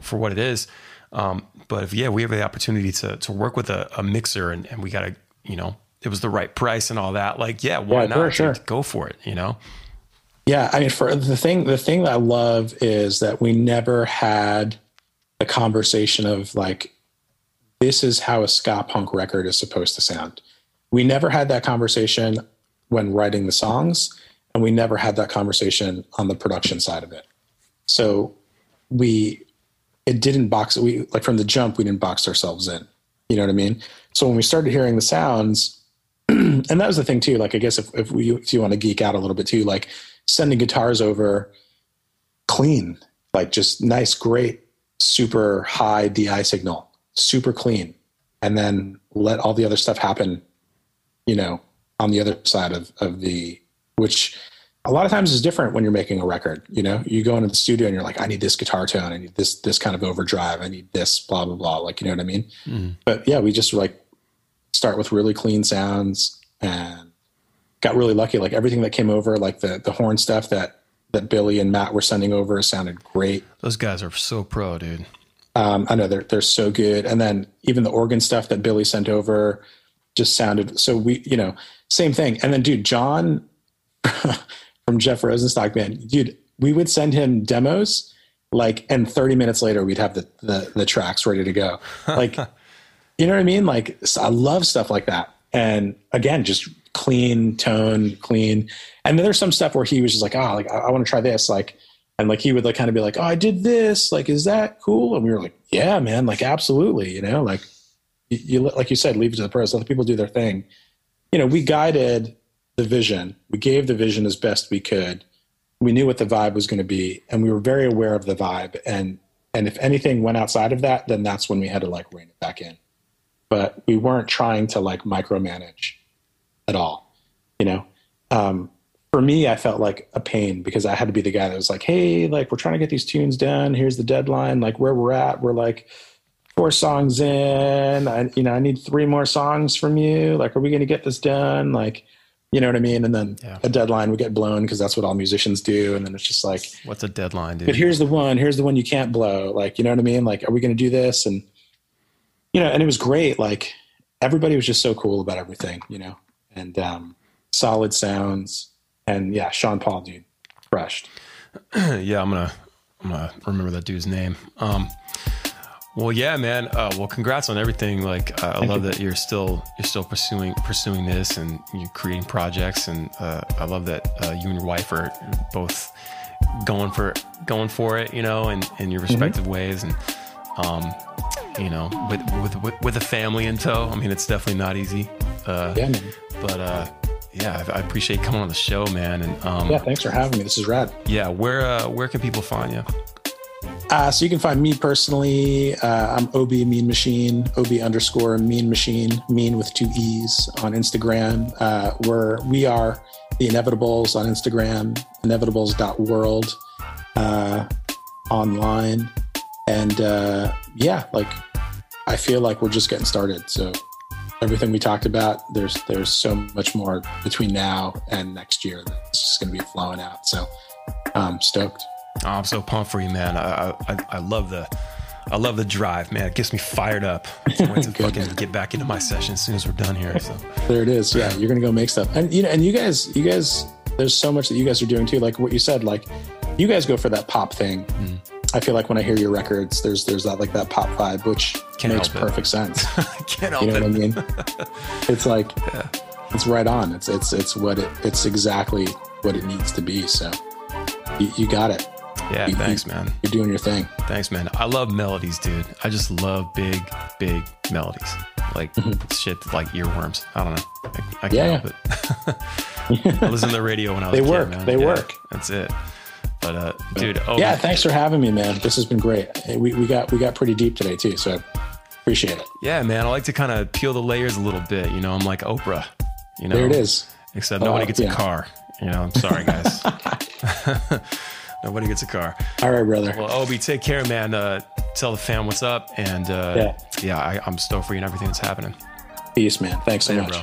for what it is. But if, yeah, we have the opportunity to work with a mixer and we got to, you know, it was the right price and all that. Like, yeah, why not? For sure. Go for it, you know? Yeah. I mean, for the thing that I love is that we never had a conversation of like, this is how a ska punk record is supposed to sound. We never had that conversation when writing the songs, and we never had that conversation on the production side of it. So from the jump, we didn't box ourselves in, you know what I mean? So when we started hearing the sounds, and that was the thing too, like, I guess if you want to geek out a little bit too, like sending guitars over clean, like just nice, great, super high DI signal. Super clean, and then let all the other stuff happen, you know, on the other side of the, which a lot of times is different when you're making a record, you know, you go into the studio and you're like, I need this guitar tone. I need this kind of overdrive. I need this blah, blah, blah. Like, you know what I mean? Mm-hmm. But yeah, we just like start with really clean sounds and got really lucky. Like everything that came over, like the horn stuff that Billy and Matt were sending over sounded great. Those guys are so pro, dude. I know they're so good. And then even the organ stuff that Billy sent over just sounded, so we, you know, same thing. And then dude, John from Jeff Rosenstock, man, dude, we would send him demos like, and 30 minutes later we'd have the tracks ready to go. Like, you know what I mean? Like, I love stuff like that. And again, just clean tone, clean. And then there's some stuff where he was just like, ah, oh, like, I want to try this. Like, and like, he would like kind of be like, oh, I did this. Like, is that cool? And we were like, yeah, man, like, absolutely. You know, like you, like you said, leave it to the pros, let the people do their thing. You know, we guided the vision. We gave the vision as best we could. We knew what the vibe was going to be, and we were very aware of the vibe. And if anything went outside of that, then that's when we had to like rein it back in. But we weren't trying to like micromanage at all. You know, for me, I felt like a pain because I had to be the guy that was like, hey, like, we're trying to get these tunes done. Here's the deadline. Like, where we're at, we're like 4 songs in. I need 3 more songs from you. Like, are we going to get this done? Like, you know what I mean? And then a deadline would get blown because that's what all musicians do. And then it's just like, what's a deadline, dude? But here's the one you can't blow. Like, you know what I mean? Like, are we going to do this? And, you know, and it was great. Like, everybody was just so cool about everything, you know, and solid sounds. And yeah, Sean Paul, dude, crushed. Yeah, I'm gonna remember that dude's name. Well, yeah, man. Well, congrats on everything. Like, I love that you're still pursuing this, and you're creating projects. And I love that you and your wife are both going for it, you know, in your respective ways, and you know, with a family in tow. I mean, it's definitely not easy. Yeah, I appreciate coming on the show, man. And yeah, thanks for having me. This is rad. Yeah, where can people find you? So you can find me personally. I'm OB Mean Machine, OB_Mean Machine, mean with 2 E's on Instagram. We are the Inevitables on Instagram, inevitables.world online. And yeah, like, I feel like we're just getting started. So everything we talked about, there's so much more between now and next year that's just going to be flowing out. So I'm stoked. Oh, I'm so pumped for you, man. I love the drive, man. It gets me fired up. I can't wait to fucking get back into my session as soon as we're done here. So. There it is. Yeah, you're gonna go make stuff, and you know, and you guys, there's so much that you guys are doing too. Like what you said, like you guys go for that pop thing. Mm. I feel like when I hear your records, there's that like that pop vibe, which makes perfect sense. Can't help it. You know what I mean? It's like it's right on. It's exactly what it needs to be. So you got it. Yeah, thanks, man. You're doing your thing. Thanks, man. I love melodies, dude. I just love big, big melodies. Like shit, like earworms. I don't know. I can't help it. I listened to the radio when I was a kid. They work. That's it. But dude, yeah, thanks for having me, man. This has been great. We got pretty deep today too, so appreciate it. Yeah, man. I like to kind of peel the layers a little bit. You know, I'm like Oprah. You know, there it is. Except nobody gets a car. You know, I'm sorry, guys. Nobody gets a car. All right, brother. Well, Obi, take care, man. Tell the fam what's up. And I'm stoked for you and everything that's happening. Peace, man. Thanks so much. Bro.